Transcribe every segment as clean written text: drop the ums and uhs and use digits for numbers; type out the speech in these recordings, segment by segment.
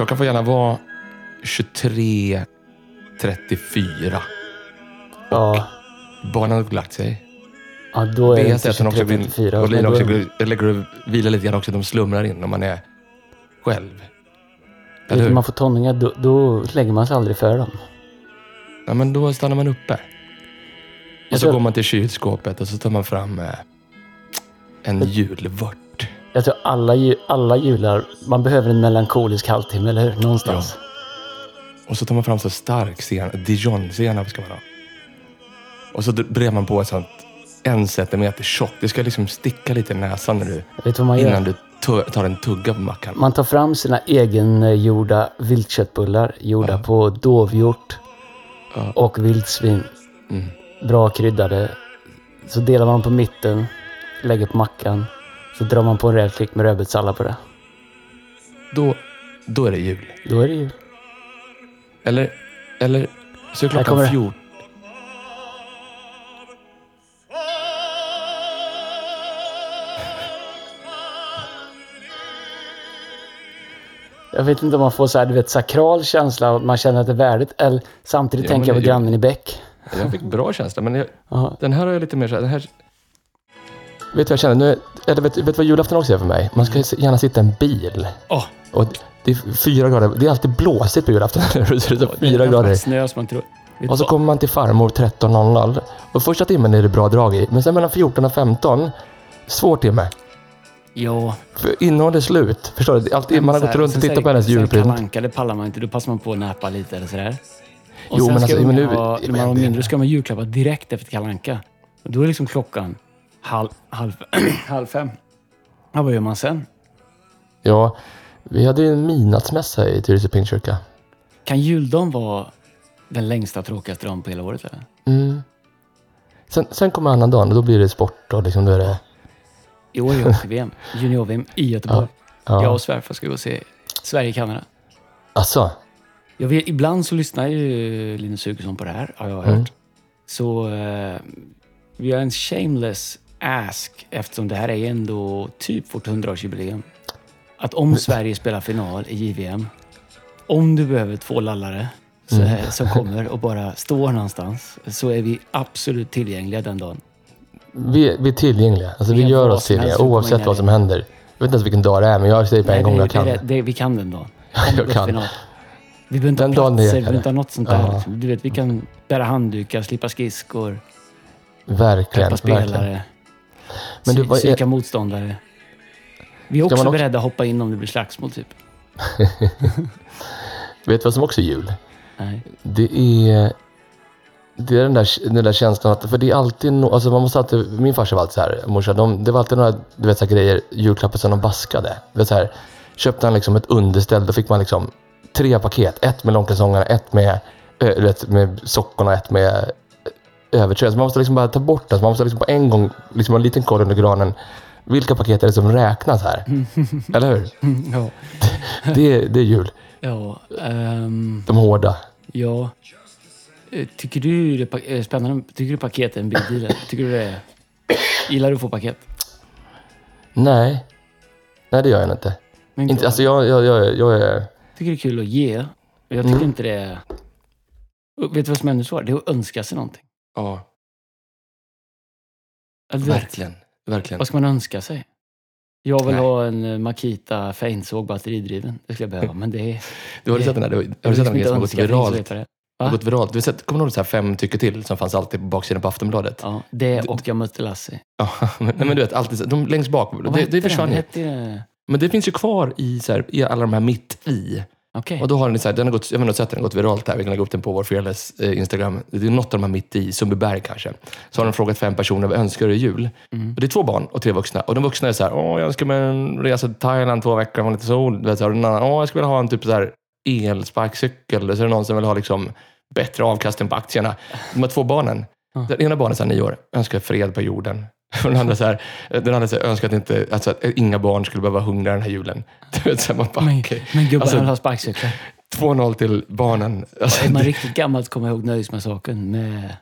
Klockan får gärna vara 23:34. Och barnen har lagt sig. Ja, då är det 23:34. Och Lina också lägger och vilar lite grann också. De slumrar in när man är själv. När man får tonningar, då lägger man sig aldrig för dem. Ja, men då stannar man uppe. Och så går man till kylskåpet och så tar man fram en julvört. Jag tror alla jular, man behöver en melankolisk halvtimme, eller hur? Någonstans. Ja. Och så tar man fram så stark Dijon-senap ska man ha. Och så brer man på ett sånt 1 centimeter tjockt. Det ska liksom sticka lite i näsan innan du tar en tugga på mackan. Man tar fram sina egengjorda viltköttbullar, gjorda på dovhjort och vildsvin. Mm. Bra kryddade. Så delar man dem på mitten, lägger på mackan, så drar man på en rejäl klick med rödbetssallad på det. Då är det jul. Då är det jul. Eller så är klockan 14. Jag vet inte om man får så här, sakral känsla, man känner att det är värdigt, eller samtidigt tänker jag på grannen i bäck. Jag fick bra känsla, men den här har jag lite mer så här, Vet du vad jag känner? Vet du vad julafton också är för mig? Man ska gärna sitta i en bil. Och det är 4 grader. Det är alltid blåsigt på julafton. Det är 4 grader. Snö som man tror. Och så kommer man till farmor 13:00. Och första timmen är det bra drag i. Men sen mellan 14 och 15, svår timme. Ja. Innan det är slut. Förstår du? Alltid, man har gått runt och tittat på hennes julprint. Kalanka, det pallar man inte. Då passar man på att näpa lite eller sådär. Och jo, men alltså, när man har mindre ska man julklappar direkt efter Kalanka. Och då är liksom klockan halv 5. Ja, vad gör man sen? Ja, vi hade ju en midnattsmässa i Tyresö Pingstkyrka. Kan juldagen vara den längsta tråkigaste dagen på hela året? Eller? Mm. Sen kommer annan dagen och då blir det sport. Och liksom då är det... I år är det VM. Junior-VM i Göteborg. Ja. Jag och svärfar ska gå och se Sverige-Kanada. Asså? Jag vet, ibland så lyssnar ju Linus Hugesson på det här, har jag hört. Mm. Så vi gör en shameless ask, eftersom det här är ändå typ vårt 100-årsjubileum. Att om Sverige spelar final i JVM, om du behöver 2 lallare som kommer och bara står någonstans, så är vi absolut tillgängliga den dagen. Vi är tillgängliga. Alltså, vi gör oss tillgängliga oavsett vad som händer. Jag vet inte ens vilken dag det är, men jag säger på en gång jag kan. Vi kan den dagen. Jag kan. Vi behöver inte ha platser, vi behöver inte ha något sånt där. Du vet, vi kan bära handdukar, slippa skridskor. Verkligen, spelare. Men du, psyka motståndare. Vi är också beredda att hoppa in om det blir slagsmål, typ. Vet du vad som också är jul? Nej. Det är den där känslan att, för det är alltid man måste alltid, min farsa var alltid så här, morsa, det var alltid några, du vet, så här grejer, julklappar som de baskade. Det så här, köpte han liksom ett underställ, då fick man liksom 3 paket, ett med långkalsongarna, ett med sockorna, ett med övertröjan. Man måste liksom bara ta bort det. Man måste liksom på en gång liksom ha en liten koll under granen. Vilka paket är det som räknas här? Eller hur? Ja. Det är jul. Ja, de hårda. Ja. Tycker du det är spännande? Tycker du paket är en big deal? Tycker du det? Gillar du att få paket? Nej. Nej, det gör jag inte. Inte alltså jag är... Tycker det är kul att ge. Jag tycker inte det är... Vet du vad som är ännu svårt? Det är att önska sig någonting. Ja. Alltså, verkligen. Vad ska man önska sig? Jag vill ha en Makita feinsåg batteridriven. Det skulle jag behöva, men det är... Du har sett den där. Har du sett den där som har gått viralt? Du har sett, kommer du ihåg så här 5 tycker till som fanns alltid på baksidan på Aftonbladet? Ja, det och jag mötte Lassie. Ja, men du vet, alltid de längst bak. Det försvann ju. Men det finns ju kvar i, så här, i alla de här mitt i. Okay. Och då har den så här, den har gått, jag vet inte att den har gått viralt här. Vi kan lägga upp den på vår Fearless Instagram. Det är något av de här mitt i, Sundbyberg kanske. Så har de frågat 5 personer, vad önskar du i jul? Mm. Och det är 2 barn och 3 vuxna. Och de vuxna är så här, jag önskar mig en resa till Thailand 2 veckor med lite sol. Och den annan, jag skulle vilja ha en typ så här elsparkcykel. Eller så är det någon som vill ha liksom bättre avkastning på aktierna. De här 2 barnen. Den ena barnen är 9 år, önskar fred på jorden. Och den andra så här, önskar att inte att inga barn skulle behöva hungra den här julen. Du vet, så man bara, men gubbarna alltså, har sparkcyklar. 2-0 till barnen. Alltså, är man riktigt gammalt kommer jag ihåg nöjs med saken. Med,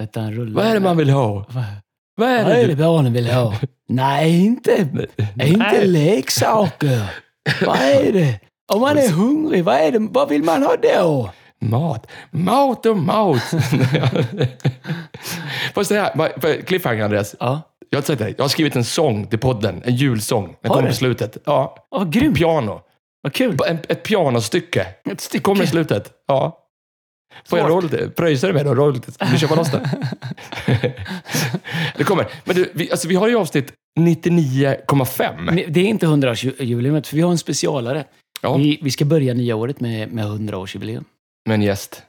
vad är det man vill ha? Vad är det barnen vill ha? Nej, inte leksaker. Vad är det? Om man är hungrig, vad vill man ha då? Mat. Fast det här, cliffhanger Andreas. Ja. Jag har sagt det, jag har skrivit en sång till podden, en julsång. Den kommer i slutet. Ja. Åh, grymt. Piano. Vad kul. Ett pianostycke. Ett stycke. Kommer i slutet. Ja. Får jag pröjsa det med och roll det? Vi köper loss den. Det kommer. Men du, vi har ju avsnitt 99,5. Det är inte 100-årsjubileumet, för vi har en specialare. Ja. Vi ska börja nya året med 100-årsjubileum. Med en gäst.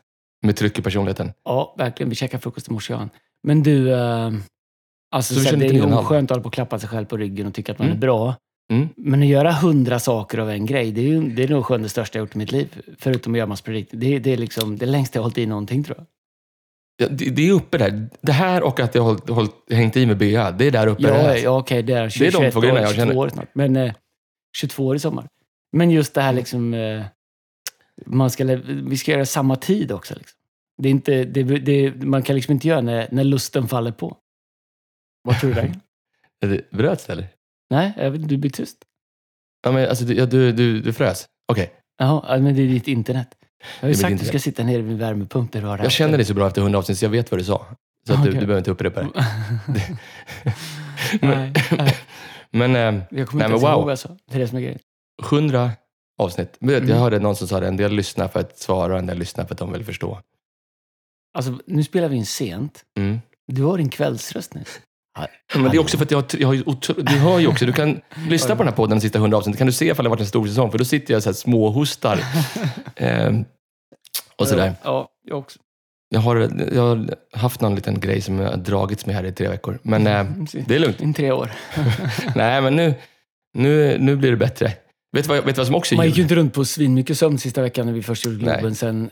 Med tryck i personligheten. Ja, verkligen. Vi käkar frukost i morse. Men du, så det är ju oskönt att hålla på och klappa sig själv på ryggen och tycka att man är bra. Mm. Men att göra 100 saker av en grej, det är nog sjön det största jag gjort i mitt liv. Förutom att göra masspredikt. Det är liksom det längsta jag hållit i någonting, tror jag. Ja, det är uppe där. Det här och att jag har hängt i med BA, det är där uppe. Ja okej, det är 21 år, jag 22 år snart. Men 22 år i sommar. Men just det här liksom, vi ska göra samma tid också. Liksom. Det är inte, man kan liksom inte göra när lusten faller på. Vad tror du där? Är det bröts eller? Nej, du blir tyst. Ja, men alltså, du frös. Okej. Jaha, men det är ditt internet. Jag har ju sagt att du ska sitta ner vid värmepumpen. Jag känner dig så bra efter 100 avsnitt, så jag vet vad du sa. Så att du behöver inte upprepa det. Nej. Men jag kommer inte ihåg vad jag. Det är det som är grejen. 100 avsnitt. Jag hörde någon som sa det. En del lyssnar för att svara och en del lyssnar för att de vill förstå. Alltså, nu spelar vi in sent. Mm. Du har din kvällsröst nu. Men det är också för att du hör ju också, du kan lyssna på den här podden de sista 100 avsnitt, kan du se ifall det har varit en stor säsong, för då sitter jag så här småhostar och sådär. Ja, jag också. Jag har haft någon liten grej som jag har dragits med här i 3 veckor, men det är lugnt. I 3 år. Nej, men nu blir det bättre. Vet vad som också är jul? Man gick ju inte runt på svinmycket sömn sista veckan när vi först gjorde Globen. Sen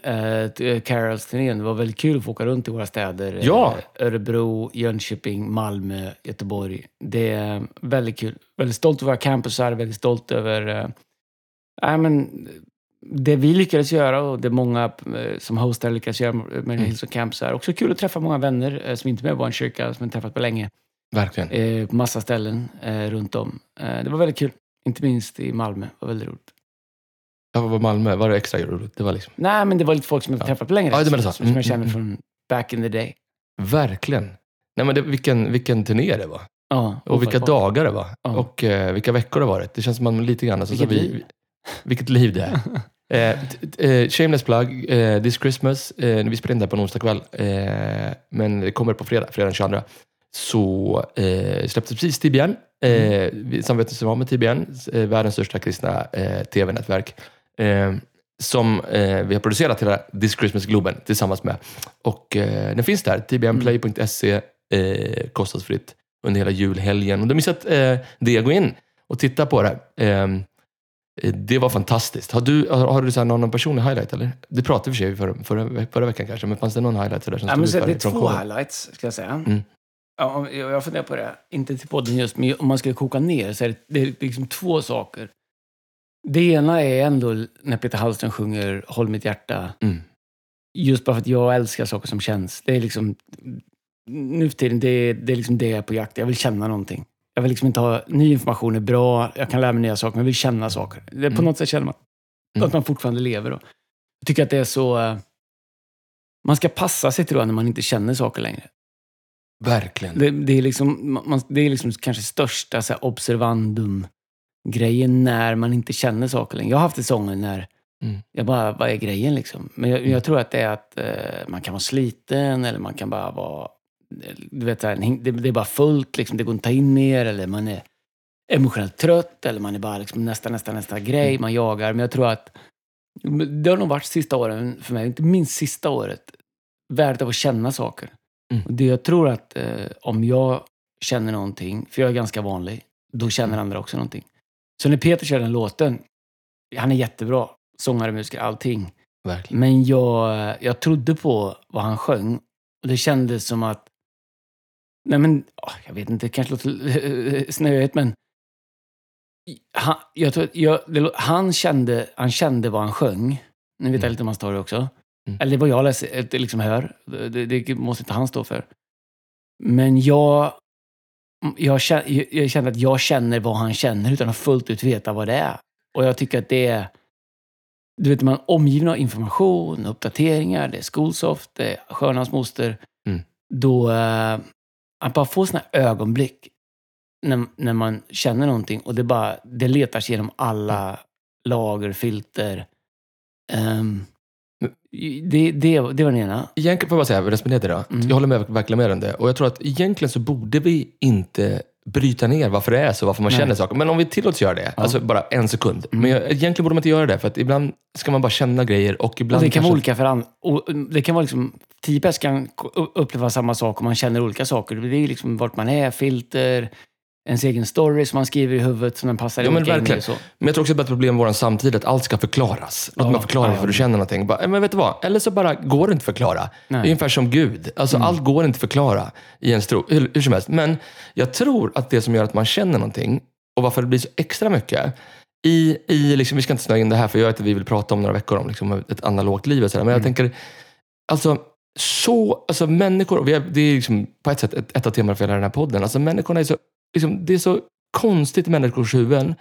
Carols-turnén. Det var väldigt kul att få åka runt i våra städer. Ja. Örebro, Jönköping, Malmö, Göteborg. Det är väldigt kul. Väldigt stolt över våra campusar. Väldigt stolt över... men det vi lyckades göra och det många som hostar lyckades göra med Hillsong campusar. Också kul att träffa många vänner som inte med var en kyrka som jag träffat på länge. Verkligen. På massa ställen runt om. Det var väldigt kul. Inte minst i Malmö, var väldigt roligt. Ja, vad var Malmö? Var det extra roligt? Det var liksom... Nej, men det var lite folk som jag träffat på längre. Ja, det var det så. Som jag känner från back in the day. Verkligen. Nej, men vilken turné det var. Ja. Och vilka dagar det var. Ja. Och vilka veckor det varit. Det känns som man lite grann... Alltså, vilket liv det är. Shameless plug, This Christmas. Vi spelar in där på en onsdag kväll. Men det kommer på fredag 22. Så släpptes precis TBN. Samarbeten som var med TBN, världens största kristna tv-nätverk, som vi har producerat hela This Christmas Globen tillsammans med. Och den finns där, tbnplay.se, kostnadsfritt under hela julhelgen. Och du har missat det, gå in och titta på det. Det var fantastiskt. Har du så här någon personlig highlight eller? Det pratade vi för sig förra veckan kanske, men fanns det någon highlight där som stod ut? Det är 2 highlights, ska jag säga. Ja, jag funderar på det. Inte till podden just, men om man skulle koka ner så är det liksom 2 saker. Det ena är ändå när Peter Hallström sjunger Håll mitt hjärta. Just bara för att jag älskar saker som känns. Det är liksom, nu för tiden, det är liksom det jag är på jakt. Jag vill känna någonting. Jag vill liksom inte ha, ny information är bra, jag kan lära mig nya saker, men jag vill känna saker. Det, på något sätt känner man att man fortfarande lever då. Jag tycker att det är så, man ska passa sig till då när man inte känner saker längre. Verkligen. Det är liksom, det är liksom kanske största så här, observandum-grejen när man inte känner saker längre. Jag har haft det sånger när jag bara, vad är grejen liksom? Men jag tror att det är att man kan vara sliten eller man kan bara vara, du vet, så här, det är bara fullt liksom, det går inte att ta in mer eller man är emotionellt trött eller man är bara liksom, nästa grej, man jagar. Men jag tror att det har nog varit sista åren för mig, inte minst sista året, värdet av att känna saker. Och det jag tror att om jag känner någonting, för jag är ganska vanlig, då känner andra också någonting. Så när Peter kör den låten, han är jättebra, sångare, musiker, allting. Verkligen. Men jag trodde på vad han sjöng och det kändes som att, nej men, jag vet inte, det kanske låter snöigt, men han kände vad han sjöng. Nu vet jag lite om hans story också. Eller vad jag läser, liksom hör. Det måste inte han stå för. Men jag känner att jag känner vad han känner utan att fullt ut veta vad det är. Och jag tycker att det är Du vet, man är omgiven av information, uppdateringar, det är Skolsoft, det är Skönas moster. Mm. Då att bara få såna ögonblick när man känner någonting och det letar sig genom alla lager, filter. Det var den ena. Egentligen får jag bara säga, jag responderade idag. Mm. Jag håller med, verkligen med om det. Och jag tror att egentligen så borde vi inte bryta ner varför det är så, varför man känner saker. Men om vi tillåts göra det, alltså bara en sekund. Men egentligen borde man inte göra det, för att ibland ska man bara känna grejer och ibland... Och det kan vara olika för andra. Det kan vara liksom... 10 pers kan uppleva samma sak och man känner olika saker. Det är liksom vart man är, filter... ens egen story som man skriver i huvudet som den passar in. Ja, men verkligen. Så. Men jag tror också att det är ett problem i vår samtid att allt ska förklaras. Låt man förklara för du känner någonting. Bara, men vet du vad? Eller så bara går det inte förklara. Nej. Det är ungefär som Gud. Alltså allt går inte förklara i ens tro. Hur som helst. Men jag tror att det som gör att man känner någonting och varför det blir så extra mycket i liksom, vi ska inte snöa in det här för jag vet att vi vill prata om några veckor om liksom, ett analogt liv och sådär. Men jag tänker alltså människor, det är liksom på ett sätt ett av teman för hela den här podden. Alltså människorna är så liksom, det är så konstigt i människors huvuden.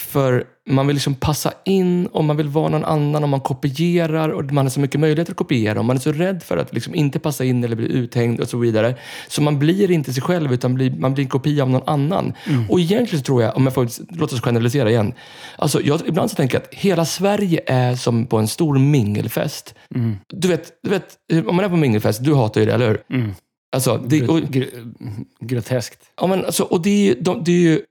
För man vill liksom passa in och man vill vara någon annan och man kopierar och man har så mycket möjligheter att kopiera och man är så rädd för att liksom inte passa in eller bli uthängd och så vidare. Så man blir inte sig själv utan man blir en kopia av någon annan. Mm. Och egentligen så tror jag, om jag får låta oss generalisera igen. Alltså ibland så tänker jag att hela Sverige är som på en stor mingelfest. Mm. Du vet, om man är på mingelfest, du hatar ju det, eller hur? Mm. Alltså, groteskt. Ja, men alltså, och det är ju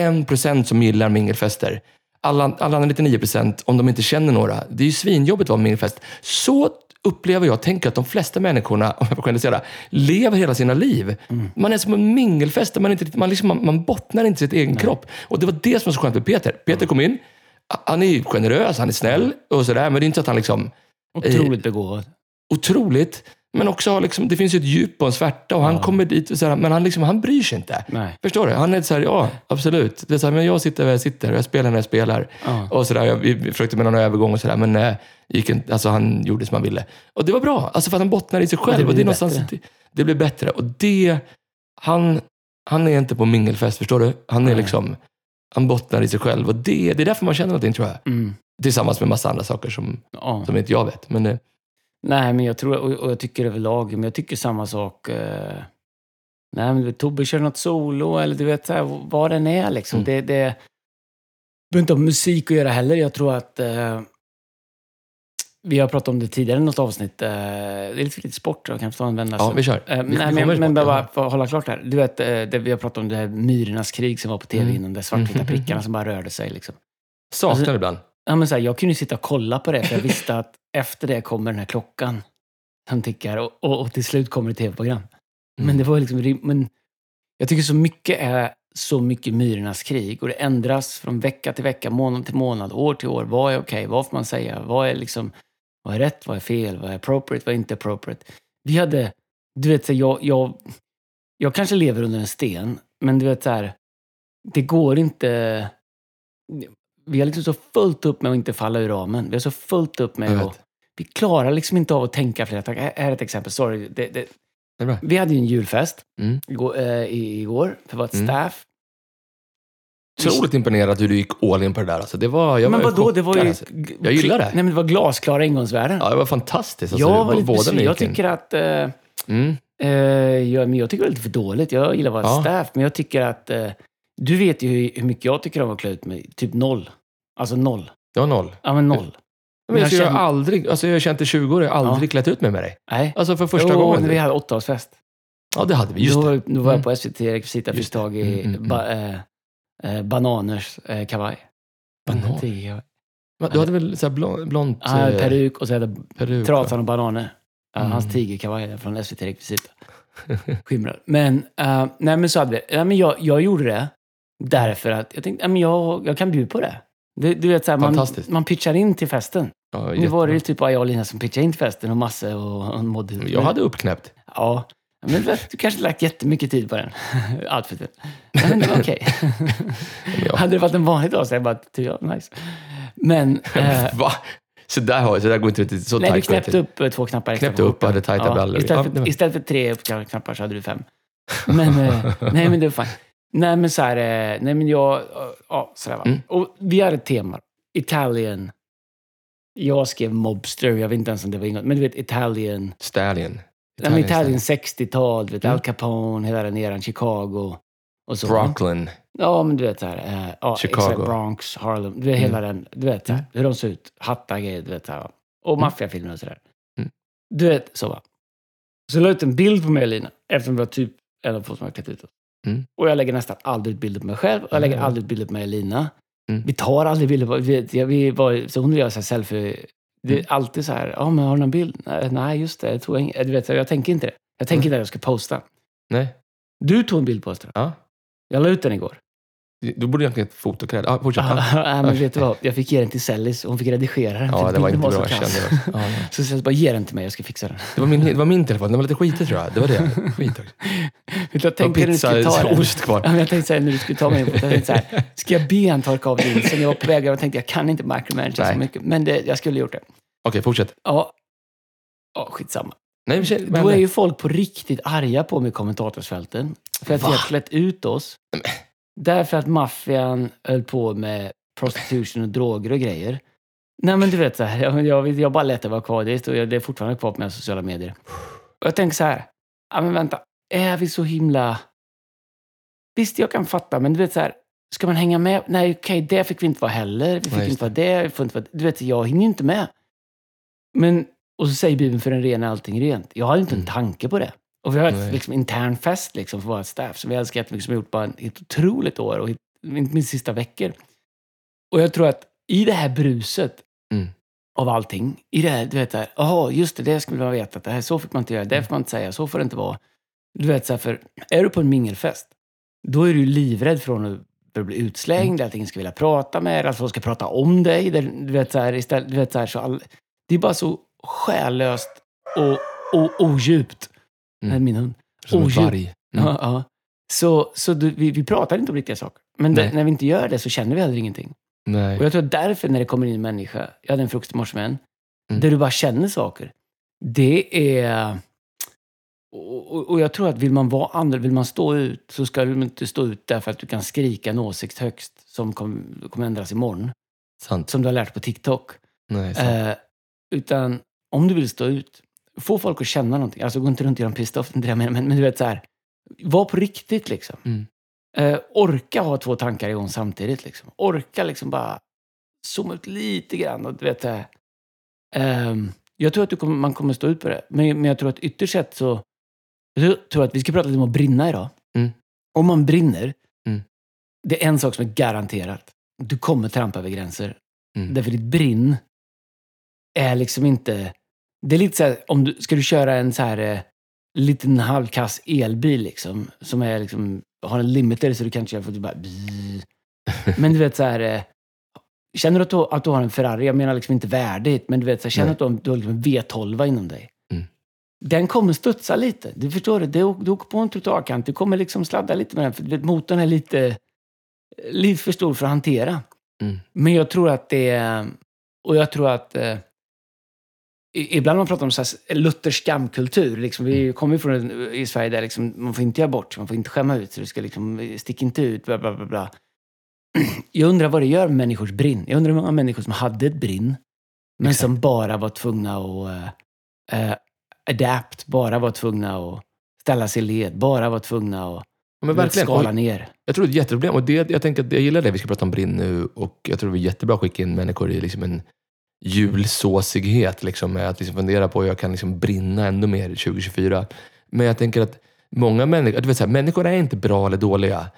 1% som gillar mingelfester. Alla 99% om de inte känner några. Det är ju svinjobbigt att vara mingelfest. Så upplever jag, tänker att de flesta människorna, om jag får generalisera, lever hela sina liv. Mm. Man är som en mingelfest där man bottnar inte sitt egen kropp. Och det var det som var så skönt med Peter. Peter kom in, han är generös, han är snäll och sådär, men det är inte så att han liksom... Otroligt begåvad. Otroligt. Men också liksom, det finns ju ett djup och en svärta och han kommer dit och så här, men han bryr sig inte. Nej. Förstår du? Han är så här, ja, absolut. Det är så här, men jag sitter där jag sitter och jag spelar när jag spelar. Och så där, jag försökte med någon övergång och så där, men gick inte, alltså han gjorde som han ville. Och det var bra, alltså för att han bottnar i sig själv och det är någonstans det blir bättre. Och det han är inte på mingelfest, förstår du? Han är liksom, han bottnar i sig själv och det är därför man känner någonting, tror jag. Mm. Tillsammans med massa andra saker som inte jag vet, men nej, men jag tror, och jag tycker överlag, men jag tycker samma sak. Nej, men Tobbe kör något solo, eller du vet, så här, vad den är liksom. Det behöver inte ha musik att göra heller. Jag tror att vi har pratat om det tidigare i något avsnitt. Det är lite sport, jag kan förstå använda. Ja, vi kör. Men bara för att hålla klart här. Du vet, vi har pratat om det här myrornas krig som var på tv innan, de svartvita prickarna som bara rörde sig liksom. Saknar alltså, ibland. Ja, men så här, jag kunde sitta och kolla på det för jag visste att efter det kommer den här klockan som tickar och till slut kommer ett tv-program. Men det var liksom... Men jag tycker så mycket är så mycket myrornas krig och det ändras från vecka till vecka, månad till månad, år till år. Vad är okej? Vad får man säga? Vad är liksom... Vad är rätt? Vad är fel? Vad är appropriate? Vad är inte appropriate? Vi hade... Du vet, så jag kanske lever under en sten, men du vet så här... Det går inte... Vi har liksom så fullt upp med att inte falla ur ramen. Vi har så fullt upp med att... Vi klarar liksom inte av att tänka flera tankar. Här är ett exempel, sorry. Det är bra. Vi hade ju en julfest igår för vårt staff. Otroligt imponerad att du gick all in på det där. Alltså, det var, jag men vadå? Det var ju... Alltså. Jag gillar det. Nej, men det var glasklara ingångsvärden. Ja, det var fantastiskt. Alltså, jag var lite besviken. Jag tycker att... men jag tycker det var lite för dåligt. Jag gillar att vara staff, men jag tycker att... Du vet ju hur mycket jag tycker om att klä ut mig. Typ 0. Alltså 0. Ja, 0. Ja, men 0. Men jag har aldrig... Alltså jag har känt i 20 år, jag har aldrig klätt ut mig med dig. Nej. Alltså för första gången. När vi hade 8-årsfest. Ja, det hade vi, just det. Nu var jag på SVT rekvisitaförslag i Bananers kavaj. Bananer? Du hade väl så här blont... Ja, peruk och så hade Trasan och Bananer. Hans tigerkavaj från SVT rekvisita. Skimrar. Men, nej, men så hade vi... Nej, men jag gjorde det. Därför att jag tänkte, men jag kan bjuda på det. Du vet, så här, man pitchar in till festen. Ja, nu var det ju typ jag och Lina som pitchade in till festen och Masse och mådde ut. Jag hade uppknäppt. Ja, men du kanske lagt jättemycket tid på den. Allt för det. Men det var okej. Hade det varit en vanlig dag så jag bara, nice. Men... Va? Så där går inte riktigt så tajt. Nej, vi knäppte upp 2 knappar. Knäppte upp och hade tajta brallor. Istället för 3 knappar så hade du 5. Men, nej, men det var fan... Nej, men så här... Nej, men jag... Ja, sådär va. Och vi hade ett tema. Italian Jag skrev mobster, jag vet inte ens om det var inget. Men du vet, Italian. Stallion. Italien 60-tal, vet, Al Capone, hela den eran, Chicago. Och så. Brooklyn. Ja, men du vet så här. Chicago. Bronx, Harlem, du vet hela den, du vet hur de ser ut. Hattar grejer, du vet här. Och maffiafilmer och sådär. Mm. Du vet, så va. Så jag la ut en bild på mig, Lina. Eftersom vi var typ en av få som har klätt ut oss. Mm. Och jag lägger nästan aldrig bilder på mig själv. Och jag lägger aldrig bilder på mig, Lina. Mm. Vi tar aldrig bilder på... Vi var, så hon och jag så här selfie... Det är alltid så här, men har du någon bild? Nej, just det. Du vet, jag tänker inte det. Jag tänker inte att jag ska posta. Nej. Du tog en bild på oss. Ja. Jag la ut den igår. Då borde jag inte ett fotokrädd. Ja, fortsätt. Nej, men vet du vad? Jag fick ge den till Sellis. Hon fick redigera den. Ja, det var inte bra. Så Sellis bara, ge den till mig. Jag ska fixa den. Det var min telefon. Den var lite skitig, tror jag. Det var det. Skit också. Jag tänkte när du skulle ta mig in på det. Ska jag be han torka av din? Sen jag var på väg och tänkte, jag kan inte micromanage så mycket. Men jag skulle gjort det. Okej, fortsätt. Ja, skitsamma. Nej, men då är ju folk på riktigt arga på mig i kommentatorsfälten. För att vi har klätt ut oss. Därför att maffian höll på med prostitution och droger och grejer. Nej, men du vet så här. Jag bara lät det vara kvar dit. Och det är fortfarande kvar på mina sociala medier. Och jag tänker så här. Ja, men vänta. Är vi så himla... Visst, jag kan fatta. Men du vet så här. Ska man hänga med? Nej, okej, det fick vi inte vara heller. Vi fick inte vara det. Vi får inte vara... Du vet, jag hinner inte med. Men... Och så säger Bibeln för en ren allting rent. Jag har inte en tanke på det. Och vi har ett liksom, intern fest liksom, för våra staff. Som vi älskar jättemycket, som har gjort bara ett otroligt år. Och inte minst sista veckor. Och jag tror att i det här bruset av allting. I det här, du vet här. Jaha, just det skulle man veta. Att det här, så fick man inte göra. Det får man inte säga. Så får det inte vara. Du vet så här, för är du på en mingelfest. Då är du livrädd för att bli utslängd. Att ingen ska vilja prata med. Att folk ska prata om dig. Du vet så här, istället, du vet, så här så det är bara så själlöst och odjupt. Nej, min hund. Odjupt. Ja. Så vi pratar inte om riktiga saker. Men när vi inte gör det så känner vi heller ingenting. Nej. Och jag tror att därför när det kommer in en människa, jag hade en frukost i morse med en, där du bara känner saker. Det är... Och jag tror att vill man vara annorlunda, vill man stå ut, så ska du inte stå ut därför att du kan skrika en åsikt högst som kommer ändras imorgon. Sant. Som du har lärt på TikTok. Nej, sant. Utan om du vill stå ut, få folk att känna någonting. Alltså gå inte runt i de pissdoften, men du vet så här, var på riktigt liksom. Orka ha två tankar igång samtidigt liksom. Orka liksom bara zooma ut lite grann och du vet så här. Jag tror att man kommer stå ut på det. Men jag tror att ytterst sett så jag tror att vi ska prata lite om att brinna idag. Om man brinner, det är en sak som är garanterat. Du kommer trampa över gränser. Därför ditt brinn är liksom inte... Det är lite så här, om du ska köra en så här liten halvkass elbil liksom, som är liksom, har en limiter så du kan köra för du bara... Men du vet så här, känner du att du har en Ferrari, jag menar liksom inte värdigt, men du vet så här, känner du att du har liksom en V12 inom dig. Den kommer studsa lite, du förstår det. Du åker på en trottoarkant, du kommer liksom sladda lite med den, för du vet, motorn är lite för stor för att hantera. Men jag tror att ibland man pratar om så här Luthers skamkultur. Liksom, vi kommer ju från i Sverige där liksom, man får inte göra bort, man får inte skämma ut. Så du ska liksom, stick inte ut, bla bla bla bla. Jag undrar vad det gör med människors brinn. Jag undrar hur många människor som hade ett brinn. Men exakt. Som bara var tvungna att adapt. Bara var tvungna att ställa sig i led. Bara var tvungna att skala ner. Jag tror det är ett jätteproblem. Och det, jag tänker att jag gillar det. Vi ska prata om brinn nu. Och jag tror det är jättebra att skicka in människor i liksom en... julsåsighet liksom, med att liksom fundera på hur jag kan liksom brinna ännu mer 2024. Men jag tänker att många människor, du vet så här, människor är inte bra eller dåliga.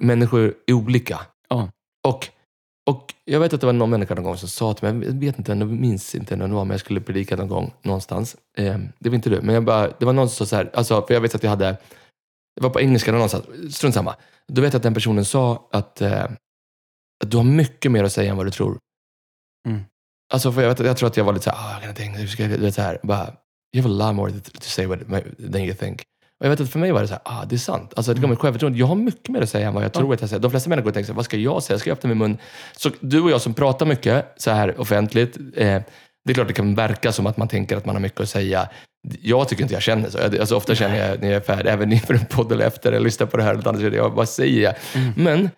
Människor är olika. Och jag vet att det var någon människa någon gång som sa till mig, jag minns inte när det var, men jag skulle predika någon gång någonstans. Det var inte du, men det var någon som sa så här, alltså, för jag vet att jag hade, det var på engelska någonstans, strunt samma. Du vet att den personen sa att du har mycket mer att säga än vad du tror. Alltså för jag tror att jag var lite så här, jag kan inte tänka, det så här bara, you have a lot more to say than you think. Och jag vet att för mig var det så här, det är sant. Alltså det kommer självförtroende. Jag har mycket mer att säga än vad jag tror att jag säger. De flesta människor tänker så här, vad ska jag säga? Ska jag öppna min mun? Så du och jag som pratar mycket så här offentligt, det är klart det kan verka som att man tänker att man har mycket att säga. Jag tycker inte jag känner så. Alltså ofta känner jag när jag är färdig, även inför en podd eller efter, jag lyssnar på det här eller annat, vad säger jag? Men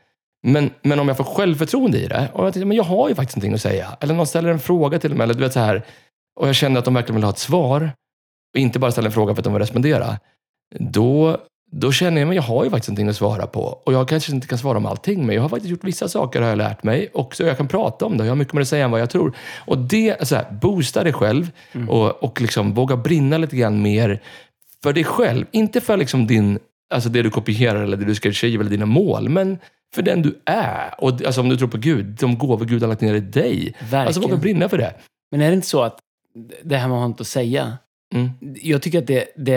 Men om jag får självförtroende i det och jag tänker, men jag har ju faktiskt någonting att säga, eller någon ställer en fråga till mig, eller du vet så här, och jag känner att de verkligen vill ha ett svar och inte bara ställer en fråga för att de vill respondera, då känner jag, men jag har ju faktiskt någonting att svara på, och jag kanske inte kan svara om allting, men jag har faktiskt gjort vissa saker, har jag lärt mig, och så jag kan prata om det, jag har mycket mer att säga än vad jag tror, och det så här, boosta dig själv och liksom våga brinna lite grann mer för dig själv, inte för liksom din, alltså det du kopierar eller det du ska skriva eller dina mål, men för den du är. Och alltså, om du tror på Gud, de gåvor Gud har lagt ner i dig. Verkligen. Alltså våga brinna för det. Men är det inte så att det här man har inte att säga? Mm. Jag tycker att det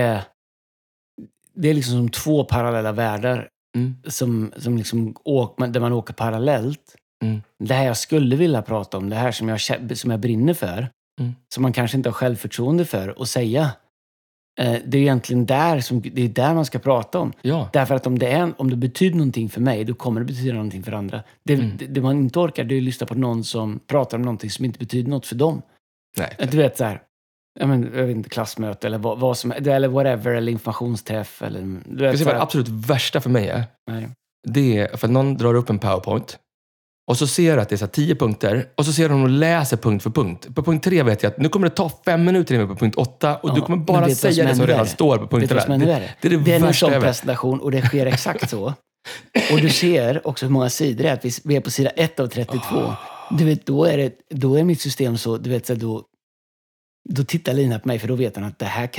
är liksom som två parallella världar som liksom där man åker parallellt. Mm. Det här jag skulle vilja prata om, det här som jag brinner för, som man kanske inte har självförtroende för att säga. Det är egentligen där man ska prata om. Ja. Därför att om det betyder någonting för mig, då kommer det betyda någonting för andra. Det man inte orkar, det är att lyssna på någon som pratar om någonting som inte betyder något för dem. Nej. Du vet så här, jag vet inte, klassmöte eller vad som, eller whatever, eller informationsträff eller, du vet, det absolut värsta för mig är, det är för att någon drar upp en PowerPoint och så ser att det är så 10 punkter. Och så ser de och läser punkt för punkt. På punkt 3 vet jag att nu kommer det ta 5 minuter innan vi är på punkt 8. Och du kommer bara säga det som redan står på punkt 3. Det är en sån presentation och det sker exakt så. Och du ser också hur många sidor det är. Att vi är på sida 1 av 32. Du vet, då är mitt system så, du vet, så då tittar Lina på mig, för då vet han att det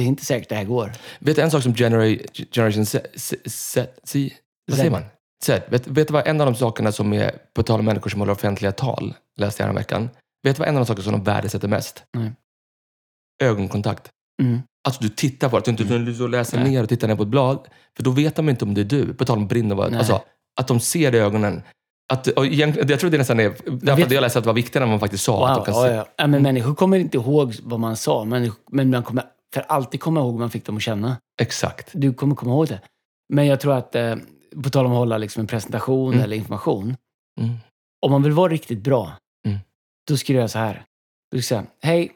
är inte säkert det här går. Vet du en sak som Generation Z, vad säger man? Vet du vad en av de sakerna som är på tal om människor som håller offentliga tal, läste jag den veckan, vet du vad en av de saker som de värdesätter mest? Nej. Ögonkontakt. Alltså du tittar på det, du inte så läser ner och tittar ner på ett blad, för då vet de inte om det är du, på tal om brinner, alltså att de ser det i ögonen. Jag tror det nästan är därför att jag läste att det var viktigare än man faktiskt sa. Men människor kommer inte ihåg vad man sa, men man kommer för alltid komma ihåg hur man fick dem att känna. Exakt. Du kommer komma ihåg det. Men jag tror att på tal om att hålla liksom en presentation eller information. Om man vill vara riktigt bra, då skriver jag så här. Du ska säga, hej,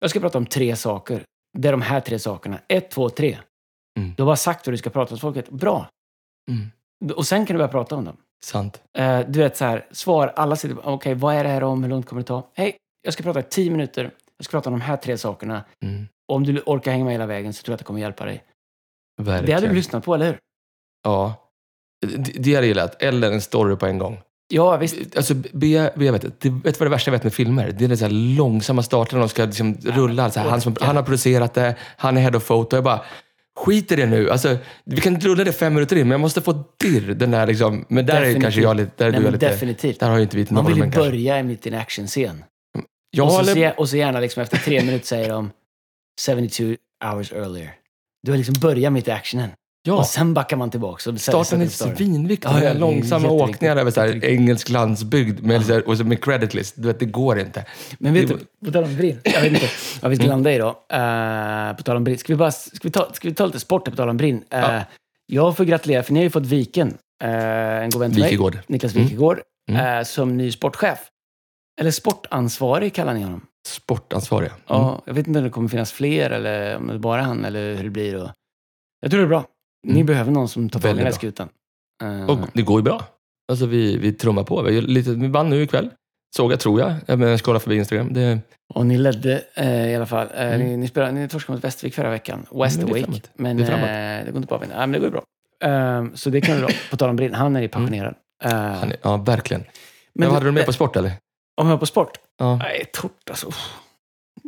jag ska prata om 3 saker. Det är de här 3 sakerna. 1, 2, 3. Du har bara sagt vad du ska prata om folket. Bra. Och sen kan du börja prata om dem. Sant. Du vet så här, svar alla sidor. Okej, vad är det här om? Hur långt kommer det ta? Hej, jag ska prata i 10 minuter. Jag ska prata om de här 3 sakerna. Om du orkar hänga med hela vägen så tror jag att det kommer hjälpa dig. Verkligen. Det hade du lyssnat på, eller hur? Ja. Det är gillat. Eller en story på en gång. Ja, visst. Alltså, vet vad det värsta jag vet med filmer? Det är så här långsamma starter när de ska liksom rulla. Så här, han har producerat det. Han är head of photo. Jag bara, skit i det nu. Alltså, vi kan rulla det 5 minuter in, men jag måste få den där liksom. Men där definitivt. Är kanske jag lite... Där, nej, du lite, definitivt. Där har jag inte vitt någon. Man vill ju börja mitt i en actionscen. Ja, och så gärna liksom efter 3 minuter säger de 72 hours earlier. Du har liksom börjat mitt i actionen. Ja. Och sen backar man tillbaka. Starten är svinviktig. Ja, långsamma åkningar över så här engelsk landsbygd med credit list. Du vet, det går inte. Men vet du, på tal om brinn. Jag vet inte vad vi ska landa i då. På tal om brinn. Ska vi ta lite sport på tal om brinn? Jag får gratulera, för ni har ju fått Viken. En god vän till mig. Niklas Wikegård. Som ny sportchef. Eller sportansvarig kallar ni honom. Sportansvarig, ja. Jag vet inte om det kommer finnas fler, eller om det är bara han, eller hur det blir då. Jag tror det är bra. Ni behöver någon som tar tag i den här skutan. Och det går ju bra. Alltså vi trummar på. Vi vann nu ikväll. Såg jag, tror jag. Jag skålade förbi Instagram. Det... Och ni ledde i alla fall. Ni torskade mot Västervik förra veckan. Västervik. Men det går inte bra att vinna. Men det går ju bra. Så det kan du då. På tal om Brinn. Han är ju passionerad. Ja, verkligen. Men hade du med på sport, eller? Om jag var på sport? Ja. Nej, torrt alltså.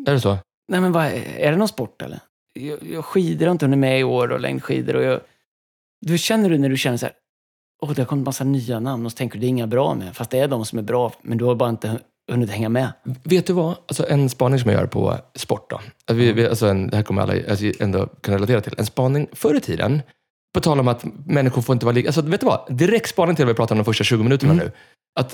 Är det så? Nej, men är det någon sport, eller? Jag skidor har inte hunnit med i år, och längdskidor, och du känner när du känner så här, det har kommit massa nya namn och så tänker du det är inga bra med, fast det är de som är bra, men du har bara inte hunnit hänga med. Vet du vad? Alltså en spaning som jag gör på sport då. Alltså, det här kommer alla ändå kunna relatera till. En spaning förr i tiden, på tal om att människor får inte vara lika. Alltså vet du vad? Direkt spaning till att vi pratar om de första 20 minuterna nu.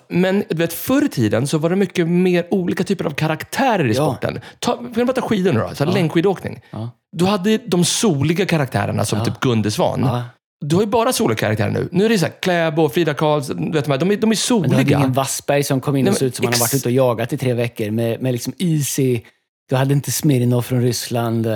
Men du vet, förr i tiden så var det mycket mer olika typer av karaktärer i sporten. Vi kan prata skidor nu då, så längdskidåkning. Du hade de soliga karaktärerna som typ Gunde Svan. Du har ju bara soliga karaktärer nu. Nu är det så här Kläbo och Frida Karlsson, vet man, de är soliga. Men du hade ingen Wassberg som kom in och ut som han har varit ute och jagat i 3 veckor med liksom easy. Du hade inte Smirnov från Ryssland.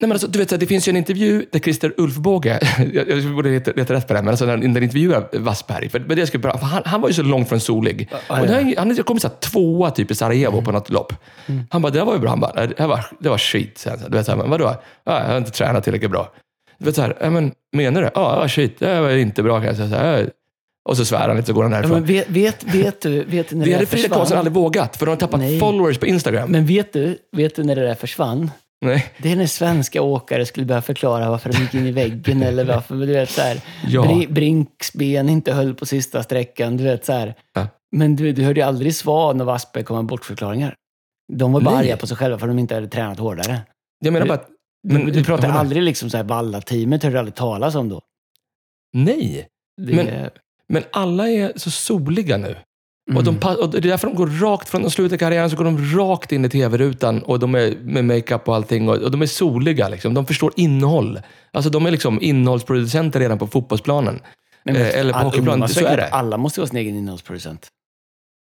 Nej, men alltså, du vet, det finns ju en intervju där Christer Ulfbåge, jag borde leta rätt på det, men alltså när intervjuar Wassberg, för det skulle bra, han var ju så långt från solig. Och han hade kommit så här tvåa typ i Sarajevo på något lopp. Han bara, det var ju bra, han bara, det var skit. Så här, du vet, så här, men vadå? Jag har inte tränat tillräckligt bra. Du vet så här, menar du? Ja, skit, det var inte bra. Kan jag säga så här. Och så svär han lite och går han härifrån. Ja, men vet du när det hade Frida Karlsson aldrig vågat, för de har tappat followers på Instagram. Men vet du när det där försvann? Nej. Det är när svenska åkare skulle börja förklara varför de gick in i väggen eller varför, du vet så här, Brinks ben inte höll på sista sträckan, du vet så här. Ja. Men du hörde ju aldrig Svan och Wassberg komma bortförklaringar. De var bara arga på sig själva för att de inte hade tränat hårdare. Jag menar bara du pratade aldrig liksom så här Valla-teamet hörde aldrig talas om då. Nej. Men alla är så soliga nu. Och det är därför de går rakt från de slutar karriären så går de rakt in i tv-rutan och de är med makeup och allting och de är soliga liksom. De förstår innehåll. Alltså de är liksom innehållsproducenter redan på fotbollsplanen. Eller på hockeyplanen, så är det. Alla måste vara sin egen innehållsproducent.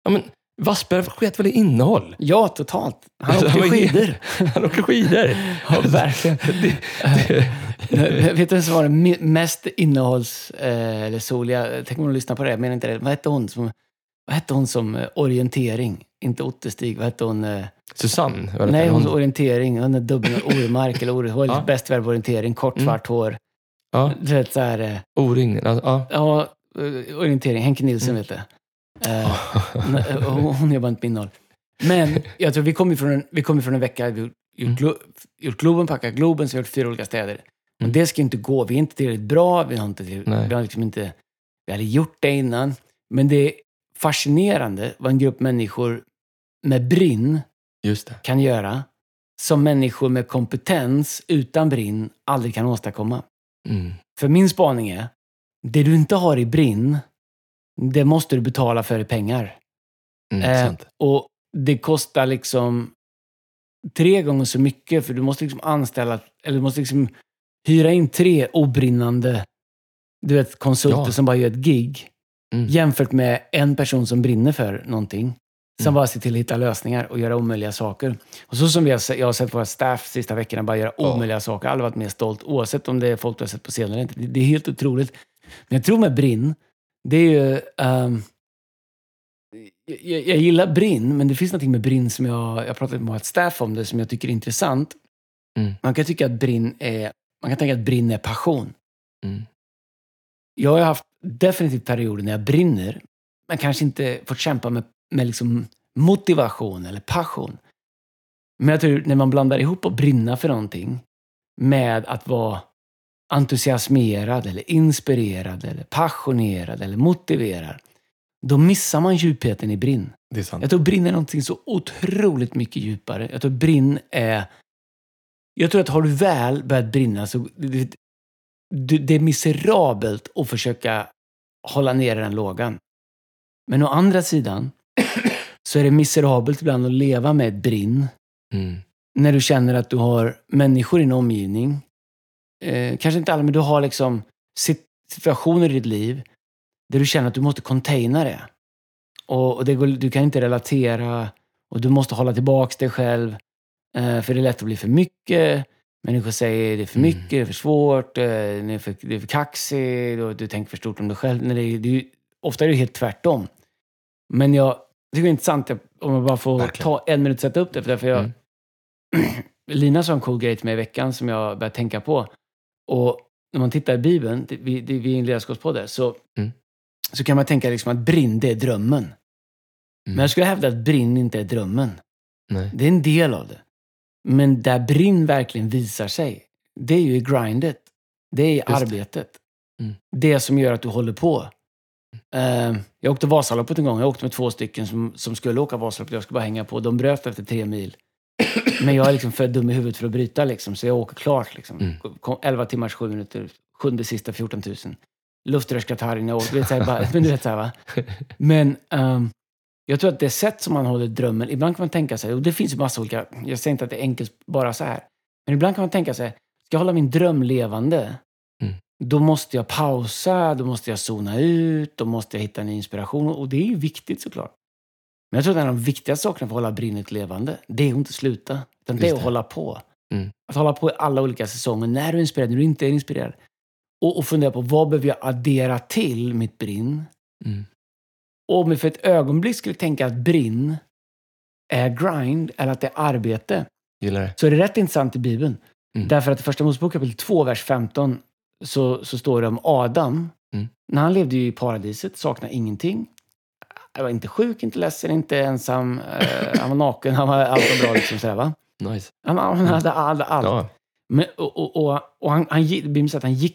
Ja, men Wassberg sket väl i innehåll? Ja, totalt. Han åker skidor. Han åker skidor. Ja, verkligen. Vet du vem som var den mest innehållssoliga? Tänk om du lyssnar på det, jag menar inte det. Vad hette hon som orientering? Inte Ottestig, vad hette hon? Susanne? Nej, hon orientering. Hon är dubbel Ormark eller Ormark. Hon är bäst värd orientering. Kort, svart hår. Ja. Du vet så här... O-ring. Ja. Ja, orientering. Henke Nilsson vet det. Hon jobbar inte med innehåll. Men jag tror vi kom ifrån en vecka. Vi gjort Globen, packat Globen, så vi har gjort 4 olika städer. Men det ska inte gå. Vi är inte tillräckligt bra. Vi hade gjort det innan. Men det fascinerande vad en grupp människor med brinn kan göra som människor med kompetens utan brinn aldrig kan åstadkomma. För min spaning är det du inte har i brinn det måste du betala för i pengar. Och det kostar liksom 3 gånger så mycket för du måste liksom anställa eller du måste liksom hyra in 3 obrinnande du vet, konsulter som bara gör ett gig. Jämfört med en person som brinner för någonting. Som bara ser till att hitta lösningar och göra omöjliga saker. Och så som jag har sett våra staff sista veckorna bara göra omöjliga saker. Alla har varit mer stolt oavsett om det är folk du har sett på scenen eller inte. Det är helt otroligt. Men jag tror med brinn, det är ju... jag gillar brinn, men det finns någonting med brinn som jag pratat med ett staff om det som jag tycker är intressant. Man kan tycka att brinn är passion. Jag har haft definitivt perioder när jag brinner men kanske inte fått kämpa med liksom motivation eller passion. Men jag tror när man blandar ihop och brinna för någonting med att vara entusiasmerad eller inspirerad eller passionerad eller motiverad då missar man djupheten i brinn. Det är sant. Jag tror brinn är någonting så otroligt mycket djupare. Jag tror brinn är... Jag tror att har du väl börjat brinna så... Det är miserabelt att försöka hålla ner den lågan. Men å andra sidan så är det miserabelt ibland att leva med ett brinn. När du känner att du har människor i en omgivning. Kanske inte alla, men du har liksom situationer i ditt liv där du känner att du måste containa det. Och du kan inte relatera och du måste hålla tillbaka dig själv. För det är lätt att bli för mycket. Människor säger det är för mycket, det är för svårt, det är för kaxig och du tänker för stort om dig själv. Nej, ofta är det helt tvärtom. Men jag tycker det är intressant om jag bara får ta en minut och sätta upp det. För därför Lina sa en cool grej till mig i veckan som jag började tänka på. Och när man tittar i Bibeln, vi är en ledarskapspodd, så kan man tänka liksom att brinn, det är drömmen. Men jag skulle hävda att brinn inte är drömmen. Nej. Det är en del av det. Men där brinn verkligen visar sig, det är ju i grindet. Det är i arbetet. Det som gör att du håller på. Jag åkte Vasaloppet en gång. Jag åkte med 2 stycken som skulle åka Vasaloppet. Jag skulle bara hänga på. De bröt efter 3 mil. Men jag är liksom för dum i huvudet för att bryta. Liksom, så jag åker klart. Liksom. 11 timmars 7 minuter. 7:e sista 14 000. Luftrörskatarren jag åkte. Men du vet så här, va? Men... jag tror att det sätt som man håller drömmen... Ibland kan man tänka sig... Och det finns ju massa olika... Jag säger inte att det är enkelt bara så här. Men ibland kan man tänka sig... Ska jag hålla min dröm levande? Då måste jag pausa. Då måste jag zona ut. Då måste jag hitta en inspiration. Och det är ju viktigt såklart. Men jag tror att en av de viktigaste sakerna för att hålla brinnet levande... Det är att inte sluta. Utan det är att hålla på. Att hålla på i alla olika säsonger. När du är inspirerad, när du inte är inspirerad. Och fundera på, vad behöver jag addera till mitt brinn? Mm. Och om jag för ett ögonblick skulle tänka att brinn är grind, eller att det är arbete. Gillar det. Så är det rätt intressant i Bibeln. Mm. Därför att i första Mosebok kapitel 2, vers 15, så står det om Adam. Mm. När han levde ju i paradiset, saknade ingenting. Han var inte sjuk, inte ledsen, inte ensam. Han var naken, han var allt bra liksom sådär, va? Nice. Han hade allt. Ja. Men, och han Bibeln att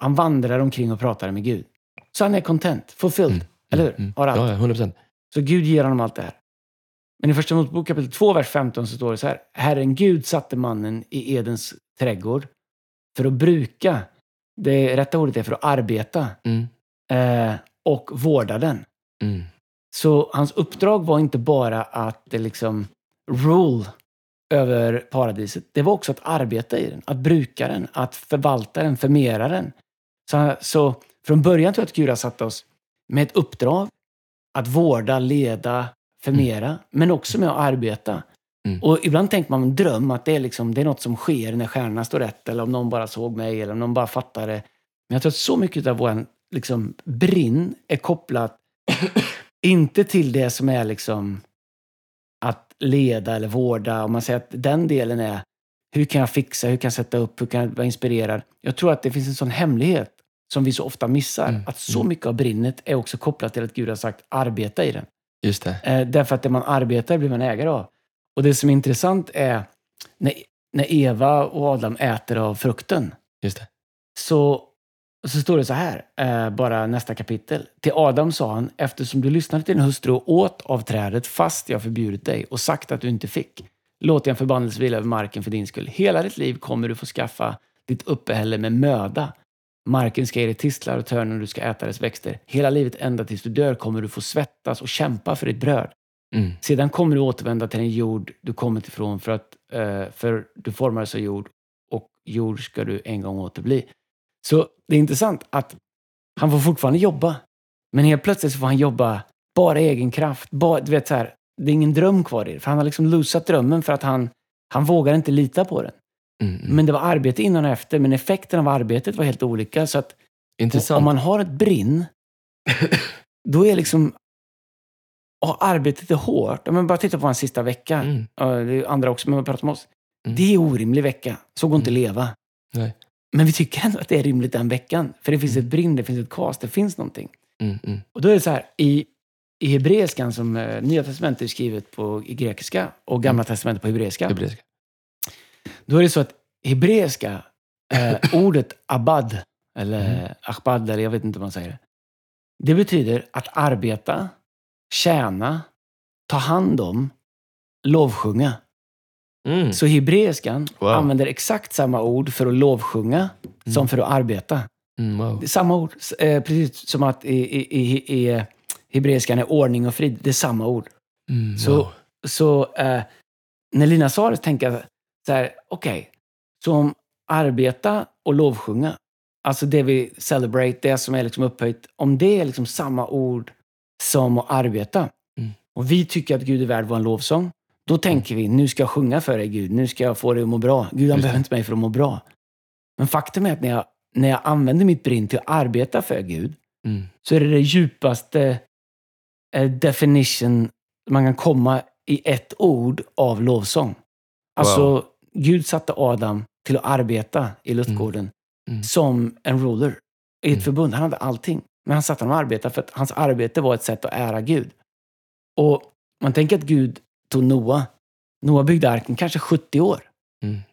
han vandrar omkring och pratar med Gud. Så han är content, fulfilled. Mm. Eller hur? Har allt. Ja, 100%. Så Gud ger honom allt det här. Men i första Mosebok kapitel 2, vers 15 så står det så här. Herren Gud satte mannen i Edens trädgård för att bruka. Det rätta ordet är för att arbeta. Mm. Och vårda den. Mm. Så hans uppdrag var inte bara att liksom rule över paradiset. Det var också att arbeta i den. Att bruka den. Att förvalta den. Förmera den. Så från början tror jag att Gud har satt oss med ett uppdrag. Att vårda, leda, förmera. Mm. Men också med att arbeta. Mm. Och ibland tänker man en dröm. Att det är något som sker när stjärnorna står rätt. Eller om någon bara såg mig. Eller om någon bara fattade det. Men jag tror att så mycket av vår brinn är kopplat. Inte till det som är att leda eller vårda. Om man säger att den delen är hur kan jag fixa, hur kan jag sätta upp, hur kan jag vara inspirerad. Jag tror att det finns en sån hemlighet som vi så ofta missar. Att så mycket av brinnet är också kopplat till att Gud har sagt arbeta i den. Just det. Därför att det man arbetar blir man ägare av. Och det som är intressant är när Eva och Adam äter av frukten. Just det. Så står det så här, bara nästa kapitel. Till Adam sa han, eftersom du lyssnade till din hustru och åt av trädet fast jag förbjudit dig och sagt att du inte fick. Låt en förbannelse vila över marken för din skull. Hela ditt liv kommer du få skaffa ditt uppehälle med möda. Marken ska ge dig tistlar och törn och du ska äta dess växter. Hela livet ända tills du dör kommer du få svettas och kämpa för ditt bröd. Mm. Sedan kommer du återvända till den jord du kommit ifrån för du formades av jord och jord ska du en gång återbli. Så det är intressant att han får fortfarande jobba. Men helt plötsligt så får han jobba bara i egen kraft. Det är ingen dröm kvar i det. För han har losat drömmen för att han vågar inte lita på den. Mm. Men det var arbete innan och efter. Men effekten av arbetet var helt olika. Så att om man har ett brinn då är arbetet är hårt. Men bara titta på hans sista vecka. Det är andra också, men man pratar om oss. Det är orimlig vecka. Så går inte leva. Nej. Men vi tycker ändå att det är rimligt den veckan. För det finns ett brinn, det finns ett kast, det finns någonting. Och då är det så här, i hebreiskan som Nya testamentet är skrivet i grekiska och Gamla testamentet på hebreiska. Då är det så att hebreiska, ordet abad, eller achbad, eller jag vet inte vad man säger. Det betyder att arbeta, tjäna, ta hand om, lovsjunga. Mm. Så hebreiskan använder exakt samma ord för att lovsjunga som för att arbeta. Wow. Samma ord, precis som att i hebreiskan är ordning och frid. Det är samma ord. Så när Lina sa det tänker jag okej, som arbeta och lovsjunga. Alltså det vi celebrate, det som är upphöjt. Om det är samma ord som att arbeta. Och vi tycker att Gud är värd vår lovsång. Då tänker vi, nu ska jag sjunga för dig Gud. Nu ska jag få dig att må bra. Gud han behöver inte mig för att må bra. Men faktum är att när jag använder mitt brinn till att arbeta för Gud. Så är det djupaste definition man kan komma i ett ord av lovsång. Alltså Gud satte Adam till att arbeta i lustgården. Som en ruler i ett förbund. Han hade allting. Men han satte honom att arbeta för att hans arbete var ett sätt att ära Gud. Och man tänker att Gud tog Noah byggde arken kanske 70 år.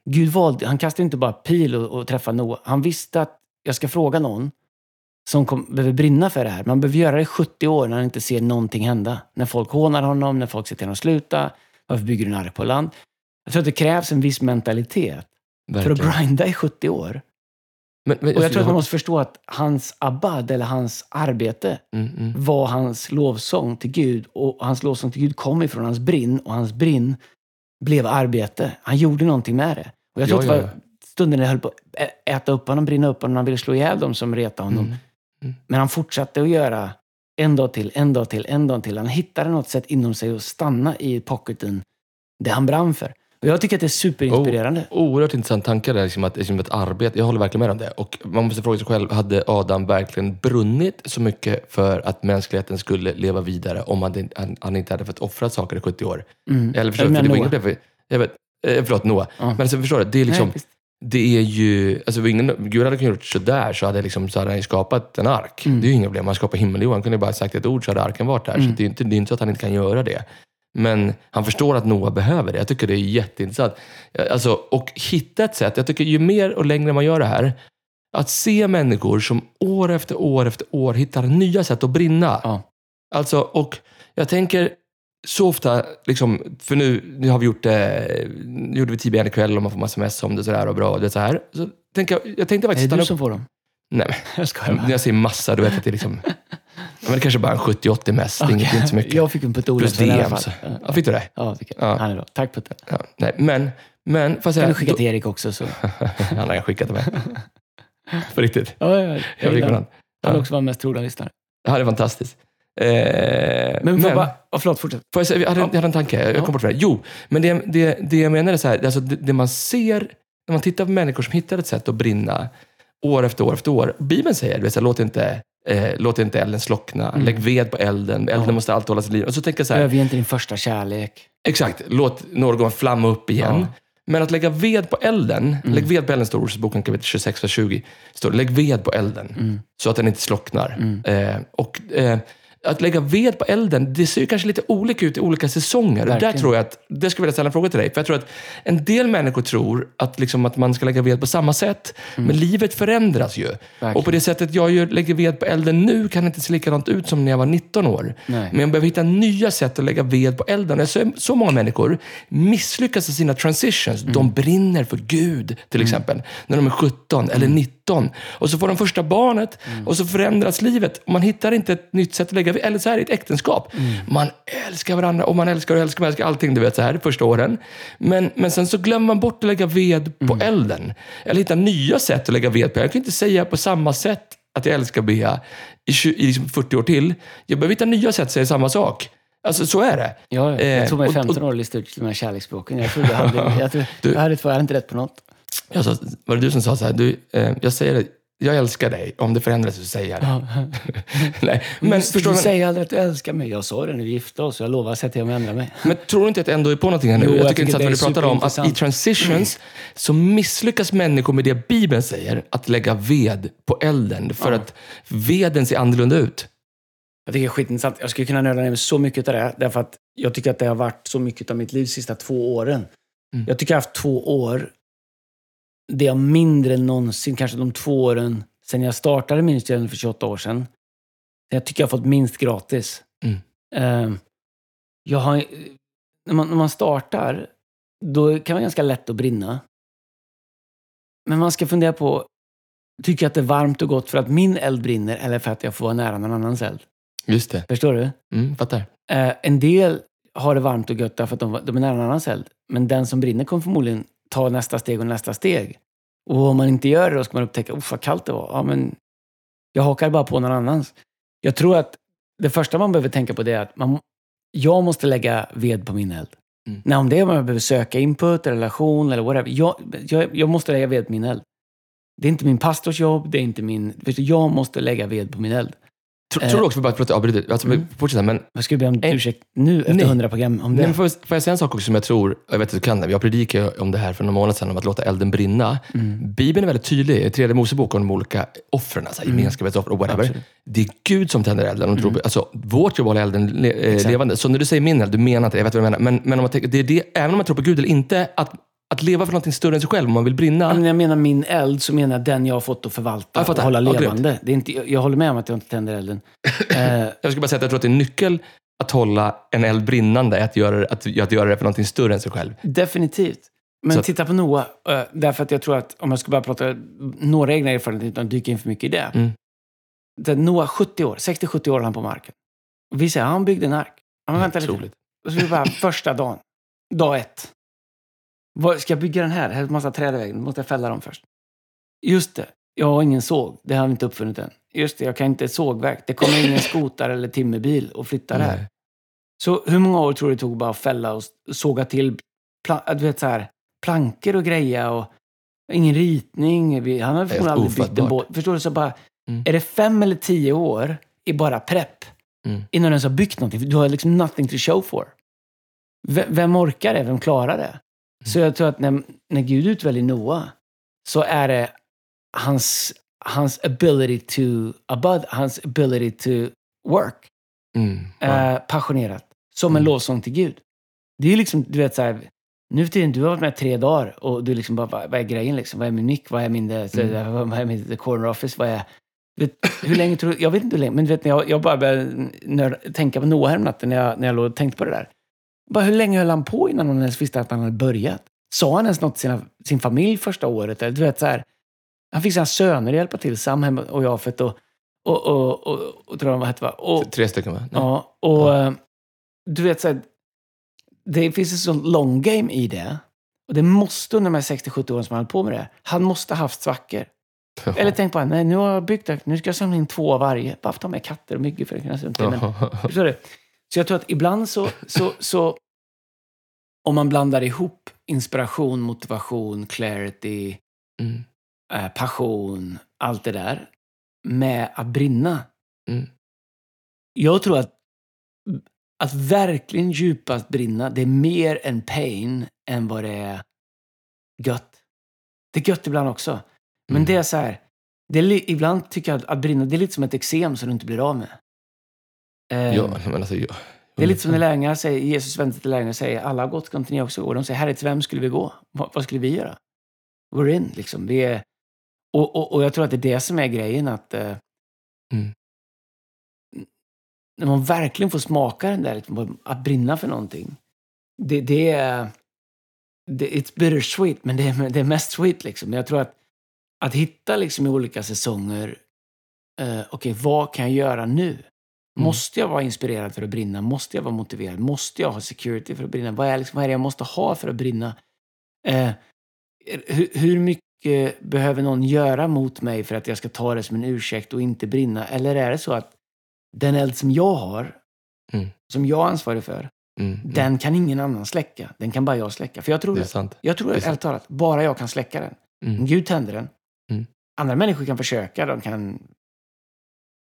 Gud valde, han kastade inte bara pil och träffade Noah. Han visste att jag ska fråga någon som behöver brinna för det här. Man behöver göra det i 70 år när han inte ser någonting hända. När folk hånar honom, när folk ser till honom sluta. Varför bygger du en ark på land? Jag tror att det krävs en viss mentalitet. Verkligen. För att grinda i 70 år. Men, och jag tror att man måste förstå att hans abad eller hans arbete var hans lovsång till Gud. Och hans lovsång till Gud kom ifrån hans brinn. Och hans brinn blev arbete. Han gjorde någonting med det. Och jag tror att det var stunden när jag höll på att äta upp honom, brinna upp honom. Han ville slå ihjäl dem som retade honom. Men han fortsatte att göra en dag till. Han hittade något sätt inom sig att stanna i pocketen. Det han brann för. Jag tycker att det är superinspirerande. Oerhört intressant tanke där, liksom ett arbete. Jag håller verkligen med om det. Och man måste fråga sig själv, hade Adam verkligen brunnit så mycket för att mänskligheten skulle leva vidare om han inte hade fått offra saker i 70 år? Mm. Eller förstår du? Förlåt, Noah. Ja. Men alltså, förstår du? Det är liksom... Nej, det är ju, alltså Gud hade kunnat gjort sådär, så hade liksom så hade han skapat en ark. Mm. Det är ju inga problem, man skapar himmel. Han kunde bara sagt ett ord så hade arken varit där. Mm. Så det är inte så att han inte kan göra det. Men han förstår att Noah behöver det. Jag tycker det är jätteintressant. Alltså, och hitta ett sätt, jag tycker ju mer och längre man gör det här, att se människor som år efter år efter år hittar nya sätt att brinna. Ja. Alltså, och jag tänker... så ofta, liksom, för nu har vi gjort gjorde vi tidigare ikväll och man får massa mess om det sådär och bra och det så här. Så jag tänkte faktiskt... Är det du som får dem? Nej, men jag skojar bara. När jag säger massa, du vet att det är liksom... men det kanske bara en 70-80 mess, okay. Det är inte så mycket. Jag fick en putt Olofsson i alla fall. Ja, fick du det? Ja, fick jag. Ja. Han är bra. Tack Putte. Ja, nej, men fast kan du skicka till Erik också så? Han har skickat till mig. För riktigt. Ja. Jag fick honom. Han också var mest troliga lyssnare. Ja, det är fantastiskt. Fortsätt. Jag hade en tanke, jag kom bort från det. Jo, men det jag menar är så här, alltså det man ser när man tittar på människor som hittar ett sätt att brinna år efter år efter år. Bibeln säger, vet, så här, låt inte elden slockna, lägg ved på elden måste alltid hållas i liv. Och så tänker jag så här, överge inte din första kärlek. Exakt, låt någon flamma upp igen. Ja. Men att lägga ved på elden, lägg ved på elden står Ordsboken kapitel 26 och 20 står lägg ved på elden så att den inte slocknar. Att lägga ved på elden, det ser ju kanske lite olika ut i olika säsonger. Verkligen. Och där tror jag att, det skulle jag vilja ställa en fråga till dig. För jag tror att en del människor tror att, liksom, att man ska lägga ved på samma sätt. Men livet förändras ju. Verkligen. Och på det sättet jag lägger ved på elden nu kan det inte se likadant ut som när jag var 19 år. Nej. Men jag behöver hitta nya sätt att lägga ved på elden. Jag ser så många människor misslyckas i sina transitions. De brinner för Gud, till exempel. När de är 17 eller 19. Och så får de första barnet och så förändras livet. Och man hittar inte ett nytt sätt att lägga eller så här i ett äktenskap. Man älskar varandra och man älskar allting, du vet, så här första åren. Men sen så glömmer man bort att lägga ved på elden. Eller hitta nya sätt att lägga ved på. Jag kan inte säga på samma sätt att jag älskar Bea i 40 år till. Jag behöver hitta nya sätt att säga samma sak. Alltså, så är det. Ja, jag tog mig 15 år och listade ut de här kärleksspråken. Jag hade inte rätt på något. Var det du som sa så här, jag säger det. Jag älskar dig. Om det förändras så säger jag det. Nej, men förstår du säger aldrig att du älskar mig. Jag sa det när vi gifte oss. Jag lovar att sätta mig och ändra mig. Men tror du inte att ändå är på någonting här nu? Jag tycker det är intressant vad du pratar om. Att i transitions så misslyckas människor med det Bibeln säger. Att lägga ved på elden. För att veden ser annorlunda ut. Jag tycker det är skitintressant. Jag skulle kunna nöda ner mig så mycket av det. Därför att jag tycker att det har varit så mycket av mitt liv de sista 2 åren. Jag tycker jag har haft 2 år. Det är mindre än någonsin, kanske de 2 åren sen jag startade ministeriet för 28 år sedan. Jag tycker jag har fått minst gratis. När man startar, då kan man ganska lätt att brinna. Men man ska fundera på, tycker jag att det är varmt och gott för att min eld brinner eller för att jag får vara nära någon annans eld? Just det. Förstår du? Fattar. En del har det varmt och gött därför att de är nära någon annans eld. Men den som brinner kommer förmodligen ta nästa steg. Och om man inte gör det, då ska man upptäcka vad kallt det var. Ja, men jag hakar bara på någon annans. Jag tror att det första man behöver tänka på det är att jag måste lägga ved på min eld. Nej, om det är man behöver söka input, relation eller whatever. Jag måste lägga ved på min eld. Det är inte min pastors jobb, det är inte min... Jag måste lägga ved på min eld. Tror du också, vi bara pratar avbryter, alltså, fortsätta, men... Jag skulle be om ursäkt nu efter 100 program om det. Nej, men får jag säga en sak också som jag tror, jag vet att du kan det, jag predikade om det här för några månader sedan om att låta elden brinna. Bibeln är väldigt tydlig, i 3:e Mosebok om de olika offren, alltså gemenskapsoffer och whatever. Absolut. Det är Gud som tänder elden. Och tror, alltså, vårt jobb är elden levande. Så när du säger min eld, du menar inte, jag vet vad du menar. Men om man tänker, det, även om man tror på Gud eller inte, att leva för någonting större än sig själv om man vill brinna. Men när jag menar min eld så menar jag den jag har fått att förvalta och hålla levande. Det är inte, jag håller med om att jag inte tänder elden. Jag ska bara säga att jag tror att det är en nyckel att hålla en eld brinnande att göra det för någonting större än sig själv. Definitivt. Men så titta på Noah. Därför att jag tror att om jag ska bara prata några egna erfarenheter utan att dyka in för mycket i det. Noah 70 år, 60-70 år han på marken. Och vi säger han byggde en ark. Han väntar lite. Och så är det bara första dagen. Dag 1. Ska jag bygga den här? Här är en massa träd i vägen. Måste jag fälla dem först? Just det. Jag har ingen såg. Det har vi inte uppfunnit än. Just det, jag kan inte sågverk. Det kommer ingen skotar eller timmerbil och flytta det här. Så hur många år tror du det tog bara att fälla och såga till du vet, så här, plankor och grejer och ingen ritning. Han har förstås aldrig bytt en båt. Förstår du? Så bara, är det 5 eller 10 år i bara prepp innan du har byggt någonting? Du har liksom nothing to show for. Vem orkar det? Vem klarar det? Så jag tror att när Gud utväljer Noah så är det hans ability to abud, hans ability to work. Passionerat. Som en lovsång till Gud. Det är liksom, du vet såhär, nu för tiden, du har varit med 3 dagar och du liksom bara, vad är grejen liksom? Vad är min nick? Vad är min, vad är min the corner office? Vad är, vet, hur länge tror du, jag vet inte hur länge, men du vet, jag bara började tänka på Noah här om natten när jag låg och tänkte på det där. Bara hur länge höll han på innan någon ens visste att han hade börjat? Sa han ens något till sin familj första året? Eller du vet såhär, han fick sina söner att hjälpa till, Sam och Jafet och tror jag vad hette va? Och, 3 stycken va? Ja, och du vet såhär, det finns ett sånt long game i det. Och det måste, under de här 60-70 åren som han höll på med det, han måste ha haft svackor. Eller tänk på, nej, nu har jag byggt det. Nu ska jag samla in 2 av varje. Bara ta med katter och myggor för att kunna sånt. Men, förstår du? Så jag tror att ibland så om man blandar ihop inspiration, motivation, clarity, passion, allt det där med att brinna. Jag tror att verkligen djupast brinna, det är mer en pain än vad det är gött. Det är gött ibland också. Men det är så här, det är, ibland tycker jag att brinna, det är lite som ett eksem som du inte blir av med. Det är lite som när lärjungarna säger, Jesus väntar till lärjungarna och säger, alla har gått, kontinuerligt också. Och de säger, herre, till vem skulle vi gå? Vad skulle vi göra? We're in, liksom. Vi är, och jag tror att det är det som är grejen, att när man verkligen får smaka den där, liksom, att brinna för någonting. Det är it's bittersweet, men det är mest sweet, liksom. Jag tror att hitta liksom i olika säsonger, okej, vad kan jag göra nu? Måste jag vara inspirerad för att brinna? Måste jag vara motiverad? Måste jag ha security för att brinna? Vad är det jag måste ha för att brinna? Hur mycket behöver någon göra mot mig för att jag ska ta det som en ursäkt och inte brinna? Eller är det så att den eld som jag har, som jag är ansvarig för, den kan ingen annan släcka. Den kan bara jag släcka. För jag tror det. Jag tror helt talat, bara jag kan släcka den. Gud tänder den. Andra människor kan försöka, de kan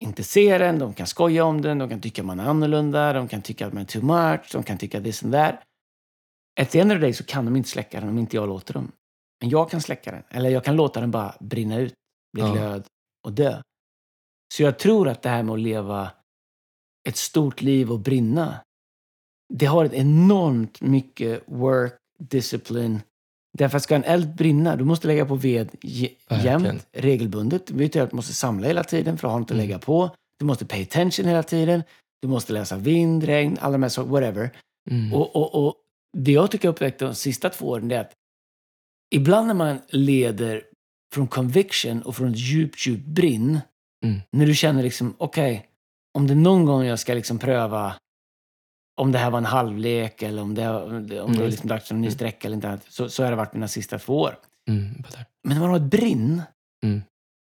inte se den, de kan skoja om den, de kan tycka man är annorlunda, de kan tycka att man är too much, de kan tycka this and that. At the end of the day så kan de inte släcka den om inte jag låter dem. Men jag kan släcka den. Eller jag kan låta den bara brinna ut, bli glöd och dö. Så jag tror att det här med att leva ett stort liv och brinna, det har ett enormt mycket work, discipline. Därför att ska en eld brinna, du måste lägga på ved jämnt, regelbundet. Du vet att du måste samla hela tiden för att ha något att lägga på. Du måste pay attention hela tiden. Du måste läsa vind, regn, alla de här saker, whatever. Och det jag tycker jag upptäckt de sista 2 åren är att ibland när man leder från conviction och från ett djupt brinn, när du känner liksom, okej, om det någon gång jag ska liksom pröva om det här var en halvlek eller om det var liksom dags för en ny sträcka eller inte annat, så har det varit mina sista 2 år. Men när man har ett brinn,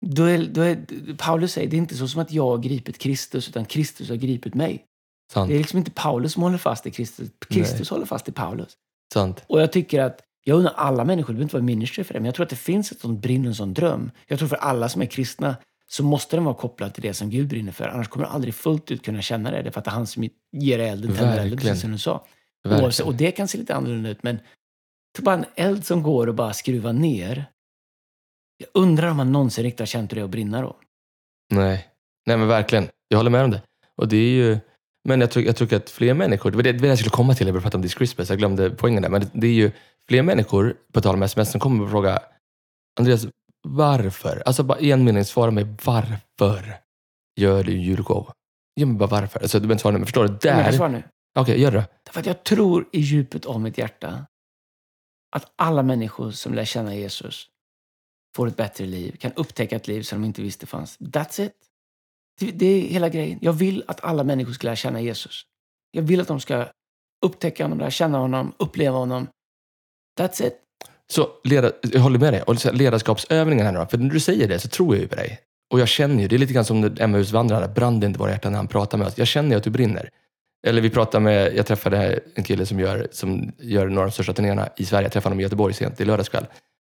då är Paulus säger, det är inte så som att jag har gripit Kristus, utan Kristus har gripit mig. Sant. Det är liksom inte Paulus som håller fast i Kristus håller fast i Paulus. Sant. Och jag tycker att, jag undrar alla människor, det behöver inte vara ministry för det, men jag tror att det finns ett sånt brinn och en sån dröm. Jag tror för alla som är kristna så måste den vara kopplad till det som Gud brinner för. Annars kommer du aldrig fullt ut kunna känna det. Det är för att det är han som ger elden, tänder elden, precis som du sa. Och det kan se lite annorlunda ut, men det är bara en eld som går och bara skruva ner. Jag undrar om man någonsin riktigt har känt hur det är att brinna då. Nej men verkligen. Jag håller med om det. Och det är ju... Men jag tror att fler människor... Det jag skulle komma till, jag började prata om this Christmas. Jag glömde poängen där. Men det är ju fler människor, på tal om sms, som kommer att fråga... Andreas... Varför? Alltså bara en mening, svara mig, varför gör du julgåva? Ja, men bara varför? Alltså du behöver inte svara nu, men förstår du? Där... Jag svarar nu. Okej, gör det. Därför att jag tror i djupet av mitt hjärta att alla människor som lär känna Jesus får ett bättre liv, kan upptäcka ett liv som de inte visste fanns. That's it. Det är hela grejen. Jag vill att alla människor ska lära känna Jesus. Jag vill att de ska upptäcka honom, lära känna honom, uppleva honom. That's it. Så jag håller med dig. Och ledarskapsövningen här nu. För när du säger det så tror jag ju på dig. Och jag känner ju, det är lite grann som Emmaus vandrare. Brann det inte våra hjärtan när han pratar med oss. Jag känner ju att du brinner. Eller vi pratade med, jag träffade en kille som gör några av de största turnéerna i Sverige. Jag träffade honom i Göteborg sent i lördagskväll.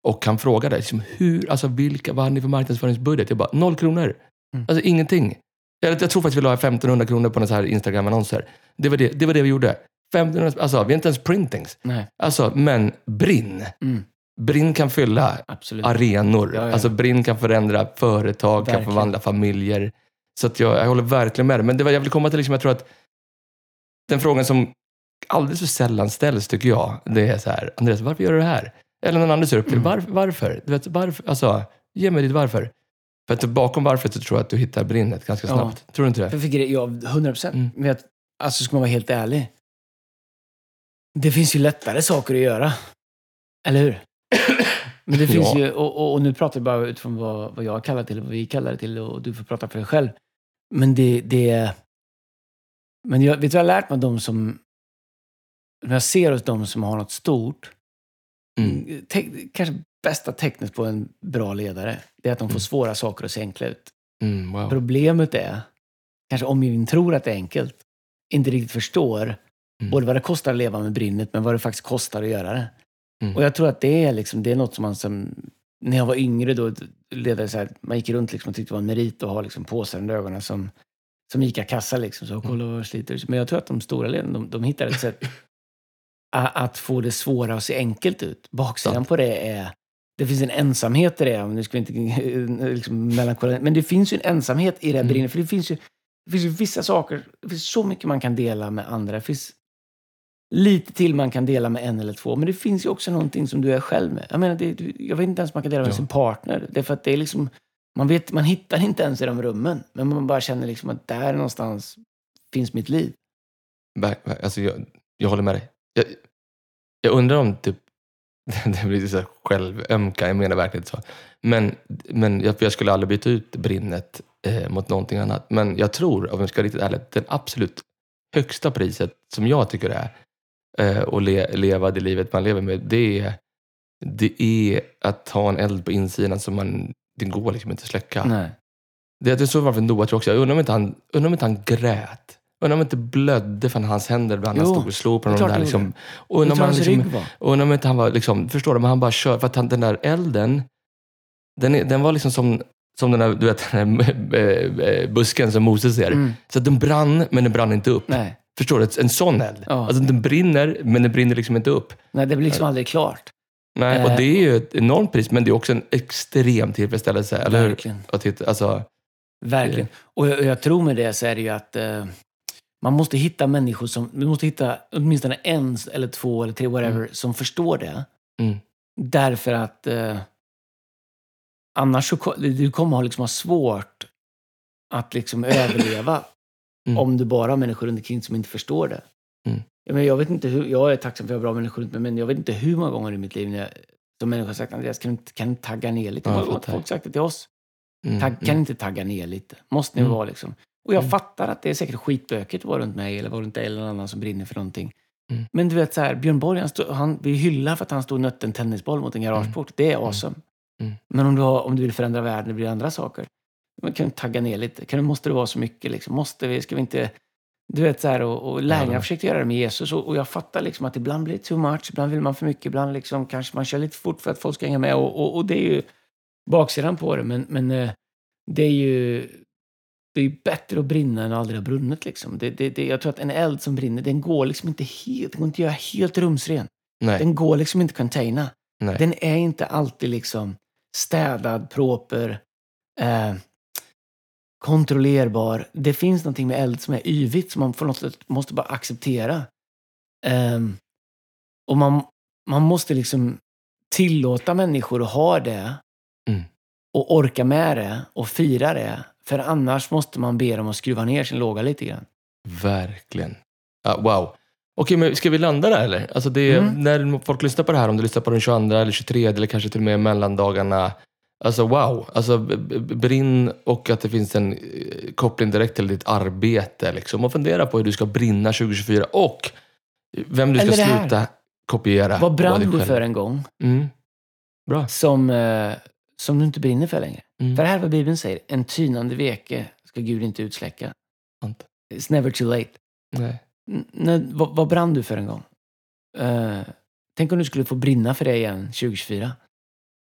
Och han frågade liksom, vad hade ni för marknadsföringsbudget? Jag bara, 0 kronor. Alltså ingenting. Jag tror faktiskt vi la 1500 kronor på några så här Instagram-annonser. Det var det vi gjorde. 1500, alltså vi är inte ens printings. Nej. Alltså, men brinn. Mm. Brinn kan fylla absolut arenor. Ja, ja. Alltså brinn kan förändra företag, verkligen, kan förvandla familjer. Så att jag håller verkligen med det. Men det var, jag vill komma till liksom, jag tror att den frågan som alldeles för sällan ställs tycker jag, det är så här, Andreas, varför gör du det här? Eller någon annan ser upp till, varför? Du vet, varför? Alltså, ge mig ditt varför. För att bakom varför så tror jag att du hittar brinnet ganska snabbt. Ja. Tror du inte det? Ja, 100%. Men att, alltså ska man vara helt ärlig, det finns ju lättare saker att göra. Eller hur? Men det finns ju, och nu pratar jag bara utifrån vad jag kallar till, vad vi kallar det till, och du får prata för dig själv. Men men jag vet, jag har lärt mig av de som, när jag ser hos de som har något stort, kanske bästa tecknet på en bra ledare, det är att de får svåra saker att se enkla ut. Wow. Problemet är, kanske omgivningen tror att det är enkelt, inte riktigt förstår både vad det kostar att leva med brinnet, men vad det faktiskt kostar att göra det. Och jag tror att det är något som man, som när jag var yngre då, ledare så här, man gick runt liksom och tyckte det var en merit att ha liksom påsar under ögonen som gick i kassa liksom, så kolla vad sliter. Men jag tror att de stora ledarna, de hittar ett sätt att få det svåra att se enkelt ut. Baksidan på det är, det finns en ensamhet i det, men nu ska vi inte liksom melankoli, men det finns ju en ensamhet i det här brinnet, för det finns ju vissa saker, det finns så mycket man kan dela med andra, det finns lite till man kan dela med en eller två, men det finns ju också någonting som du är själv med. Jag menar, jag vet inte ens man kan dela med sin partner, därför att det är liksom, man hittar inte ens i de rummen, men man bara känner liksom att där någonstans finns mitt liv. Alltså jag håller med dig. Jag undrar om typ, det blir så här självömka, jag menar verkligen så. Men jag skulle aldrig byta ut brinnet mot någonting annat. Men jag tror, om jag ska vara riktigt ärlig, det absolut högsta priset som jag tycker det är att leva det livet man lever med, det är att ha en eld på insidan som man, det går liksom inte att släcka. Nej. Det är så varför Noah tror också. Jag undrar om inte han grät. Undrar om inte blödde från hans händer när han stod och slog på någon där liksom. Och undrar om inte han var liksom, förstår du, men han bara kör, för att den där elden, den var liksom som den där, du vet, den där busken som Moses ser. Så att den brann, men den brann inte upp. Nej. Förstår du, en sån eld. Ja. Alltså den brinner, men den brinner liksom inte upp. Nej, det blir liksom aldrig klart. Nej, och det är ju ett enormt pris, men det är också en extrem tillfredsställelse. Eller verkligen. Hur? Att hitta, alltså, verkligen. Och jag tror med det så är det ju att man måste hitta människor man måste hitta åtminstone en eller två eller tre, whatever, som förstår det. Därför att annars så du kommer liksom ha svårt att liksom överleva om du bara har människor runt omkring som inte förstår det. Men jag vet inte hur, jag är tacksam för att jag har bra människor runt mig, men jag vet inte hur många gånger i mitt liv när som människor har sagt, Andreas, kan du tagga ner lite? Ja, folk sagt det till oss. Kan inte tagga ner lite? Måste ni vara liksom. Och jag fattar att det är säkert skitböket att vara runt mig eller vara runt dig eller någon annan som brinner för någonting. Men du vet så här, Björn Borg, vi hyllar för att han stod nötten tennispboll mot en garageport. Det är awesome. Men om du vill förändra världen, det blir andra saker. Men kan du tagga ner lite? Måste det vara så mycket liksom? Ska vi inte... Du vet så här, och lärjungarna försökte göra det med Jesus, och jag fattar liksom att ibland blir det too much, ibland vill man för mycket, ibland liksom kanske man kör lite fort för att folk ska hänga med, och det är ju baksidan på det, men det är ju bättre att brinna än att aldrig ha brunnit liksom. Jag tror att en eld som brinner, den går liksom inte helt, den går inte göra helt rumsren. Nej. Den går liksom inte containa. Nej. Den är inte alltid liksom städad, proper, kontrollerbar. Det finns någonting med eld som är yvigt som man får något sätt måste bara acceptera. Och man måste liksom tillåta människor att ha det och orka med det och fira det, för annars måste man be dem att skruva ner sin låga lite grann. Verkligen. Wow. Okej, men ska vi landa där eller? Alltså det är, när folk lyssnar på det här, om du lyssnar på den 22 eller 23 eller kanske till och med mellandagarna, alltså wow, alltså brinn, och att det finns en koppling direkt till ditt arbete liksom, och fundera på hur du ska brinna 2024 och vem du eller ska sluta kopiera. Vad brann du för en gång? Bra. Som du inte brinner för längre. För det här är vad Bibeln säger, en tynande veke ska Gud inte utsläcka. It's never too late. Nej. Vad brann du för en gång? Tänk om du skulle få brinna för det igen 2024.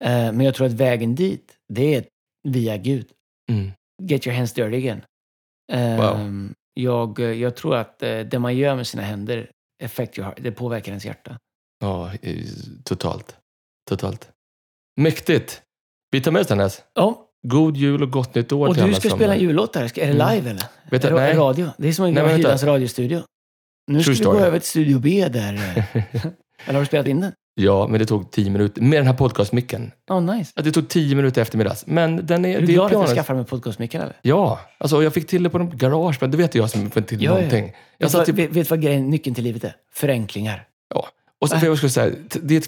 Men jag tror att vägen dit, det är via Gud. Mm. Get your hands dirty again. Wow. Jag tror att det man gör med sina händer det påverkar ens hjärta. Ja, totalt. Mäktigt. Vi tar med oss den här. Ja. God jul och gott nytt år och till alla. Och du ska spela en jullåt där. Är det live eller? Vet du, nej. Radio. Det är som en Hylands radiostudio. Nu ska vi gå över till Studio B där. Eller har du spelat in den? Ja, men det tog 10 minuter. Med den här podcastmicken. Oh, nice. Det tog 10 minuter eftermiddags. Men den är... Du har inte skaffat med podcastmicken eller? Ja. Alltså, jag fick till det på de garage. Men det vet jag som får till någonting. Vet vad grejen, nyckeln till livet är? Förenklingar. Ja. Och så, jag skulle säga,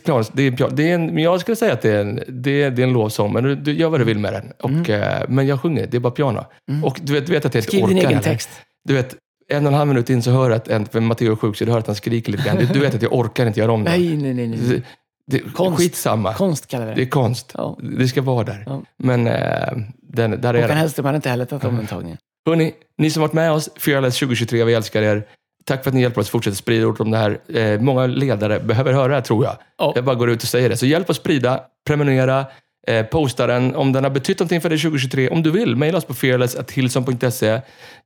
jag skulle säga att det är en lovsång, men du gör vad du vill med den. Och, men jag sjunger, det är bara piano. Mm. Och du vet att jag inte orkar. Skriv din egen text. Du vet, 1,5 minut in så hör jag att Matteo är sjuk, så du hör att han skriker lite grann. Du vet att jag orkar inte göra om det. Nej. Skitsamma. Konst kallar vi det. Det är konst. Ja. Det ska vara där. Ja. Men där är det. Och kan helst man inte heller tagit om antagningen. Hörrni, ni som varit med oss, Fearless 2023, vi älskar er. Tack för att ni hjälper oss fortsätta sprida ord om det här. Många ledare behöver höra det, tror jag. Oh. Jag bara går ut och säger det. Så hjälp oss sprida, prenumerera, posta den. Om den har betytt någonting för dig 2023, om du vill, mejla oss på fearless@hilson.se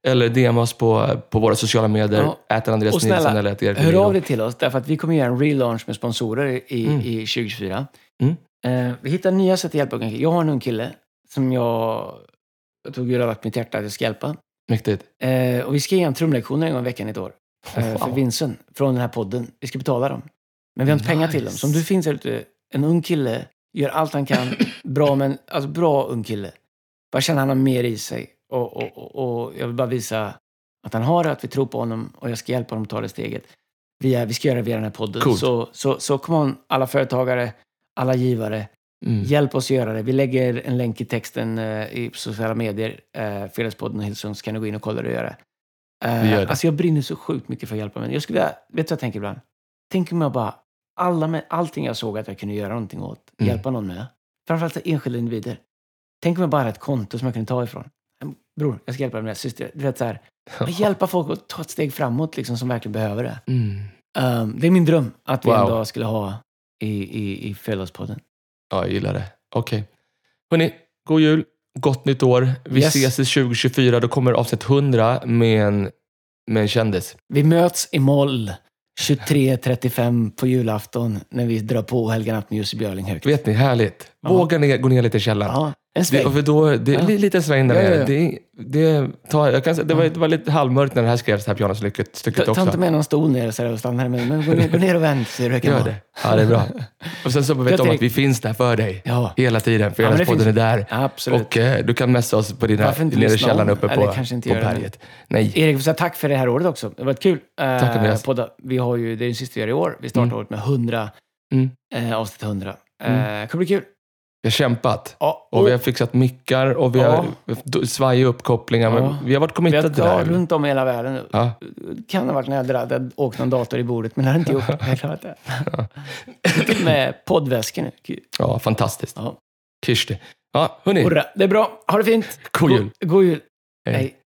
eller DM oss på våra sociala medier. Oh. @Andreas Nielsen eller @Eric Liljero. Hör av dig till oss, därför att vi kommer göra en relaunch med sponsorer i 2024. Mm. Vi hittar nya sätt att hjälpa. Jag har en kille som jag tog ur av mitt hjärta att jag ska hjälpa. Mäktigt. Och vi ska ge en trumlektioner en gång i veckan i ett år. För Vincent, från den här podden. Vi ska betala dem. Men vi har inte pengar till dem. Så om du finns här ute, en ung kille, gör allt han kan. Bra ung kille. Bara känner han har mer i sig. Och jag vill bara visa att han har det, att vi tror på honom. Och jag ska hjälpa honom att ta det steget. Vi ska göra det via den här podden. Cool. Så kom on, alla företagare, alla givare. Hjälp oss göra det. Vi lägger en länk i texten i sociala medier. Fearless-podden och Hillsong, så kan du gå in och kolla det och göra det. Alltså jag brinner så sjukt mycket för att hjälpa mig. Jag skulle, vet du vad jag tänker ibland? Tänk om jag bara, allting jag såg att jag kunde göra någonting åt, hjälpa någon med. Framförallt enskilda individer. Tänk om jag bara hade ett konto som jag kunde ta ifrån. Bror, jag ska hjälpa dig med det. Syster, du vet så här, hjälpa folk att ta ett steg framåt liksom, som verkligen behöver det. Det är min dröm att vi en dag skulle ha i Fearless-podden. Ja, jag gillar det. Okej. Hörrni, god jul. Gott nytt år. Vi ses i 2024. Då kommer avsnitt 100 med en kändis. Vi möts i mål 23:35 på julafton när vi drar på Helga natt med Jussi Björling. Vet ni, härligt. Våga gå ner lite i källaren. Ja, en sväng. Lite sväng där nere. Det var lite halvmörkt när det här skrevs, det här pianostycket också. Ta inte med någon stol ner och stanna här, men gå ner och vänd så du kan vara. Ja, det är bra. Och sen så vet de att vi finns där för dig hela tiden. För Fearless-podden är där. Absolut. Och du kan messa oss på dina nere källaren uppe på berget. Nej. Erik, får säga tack för det här året också. Det var ett kul podda. Vi har ju, det är den sista vi gör i år. Vi startar året med 100 avsnitt 100. Det kommer bli kul. Vi har kämpat. Och vi har fixat mickar. Och vi har svajat uppkopplingar. Men vi har varit committed till det här. Vi har runt om i hela världen. Det kan ha varit när jag åkte någon dator i bordet. Men det har inte gjort. Jag klarat det. Med poddväskan nu. Ja, fantastiskt. Kirsti. Ja, hörni. Hurra, det är bra. Ha det fint. God jul. God jul. Hej.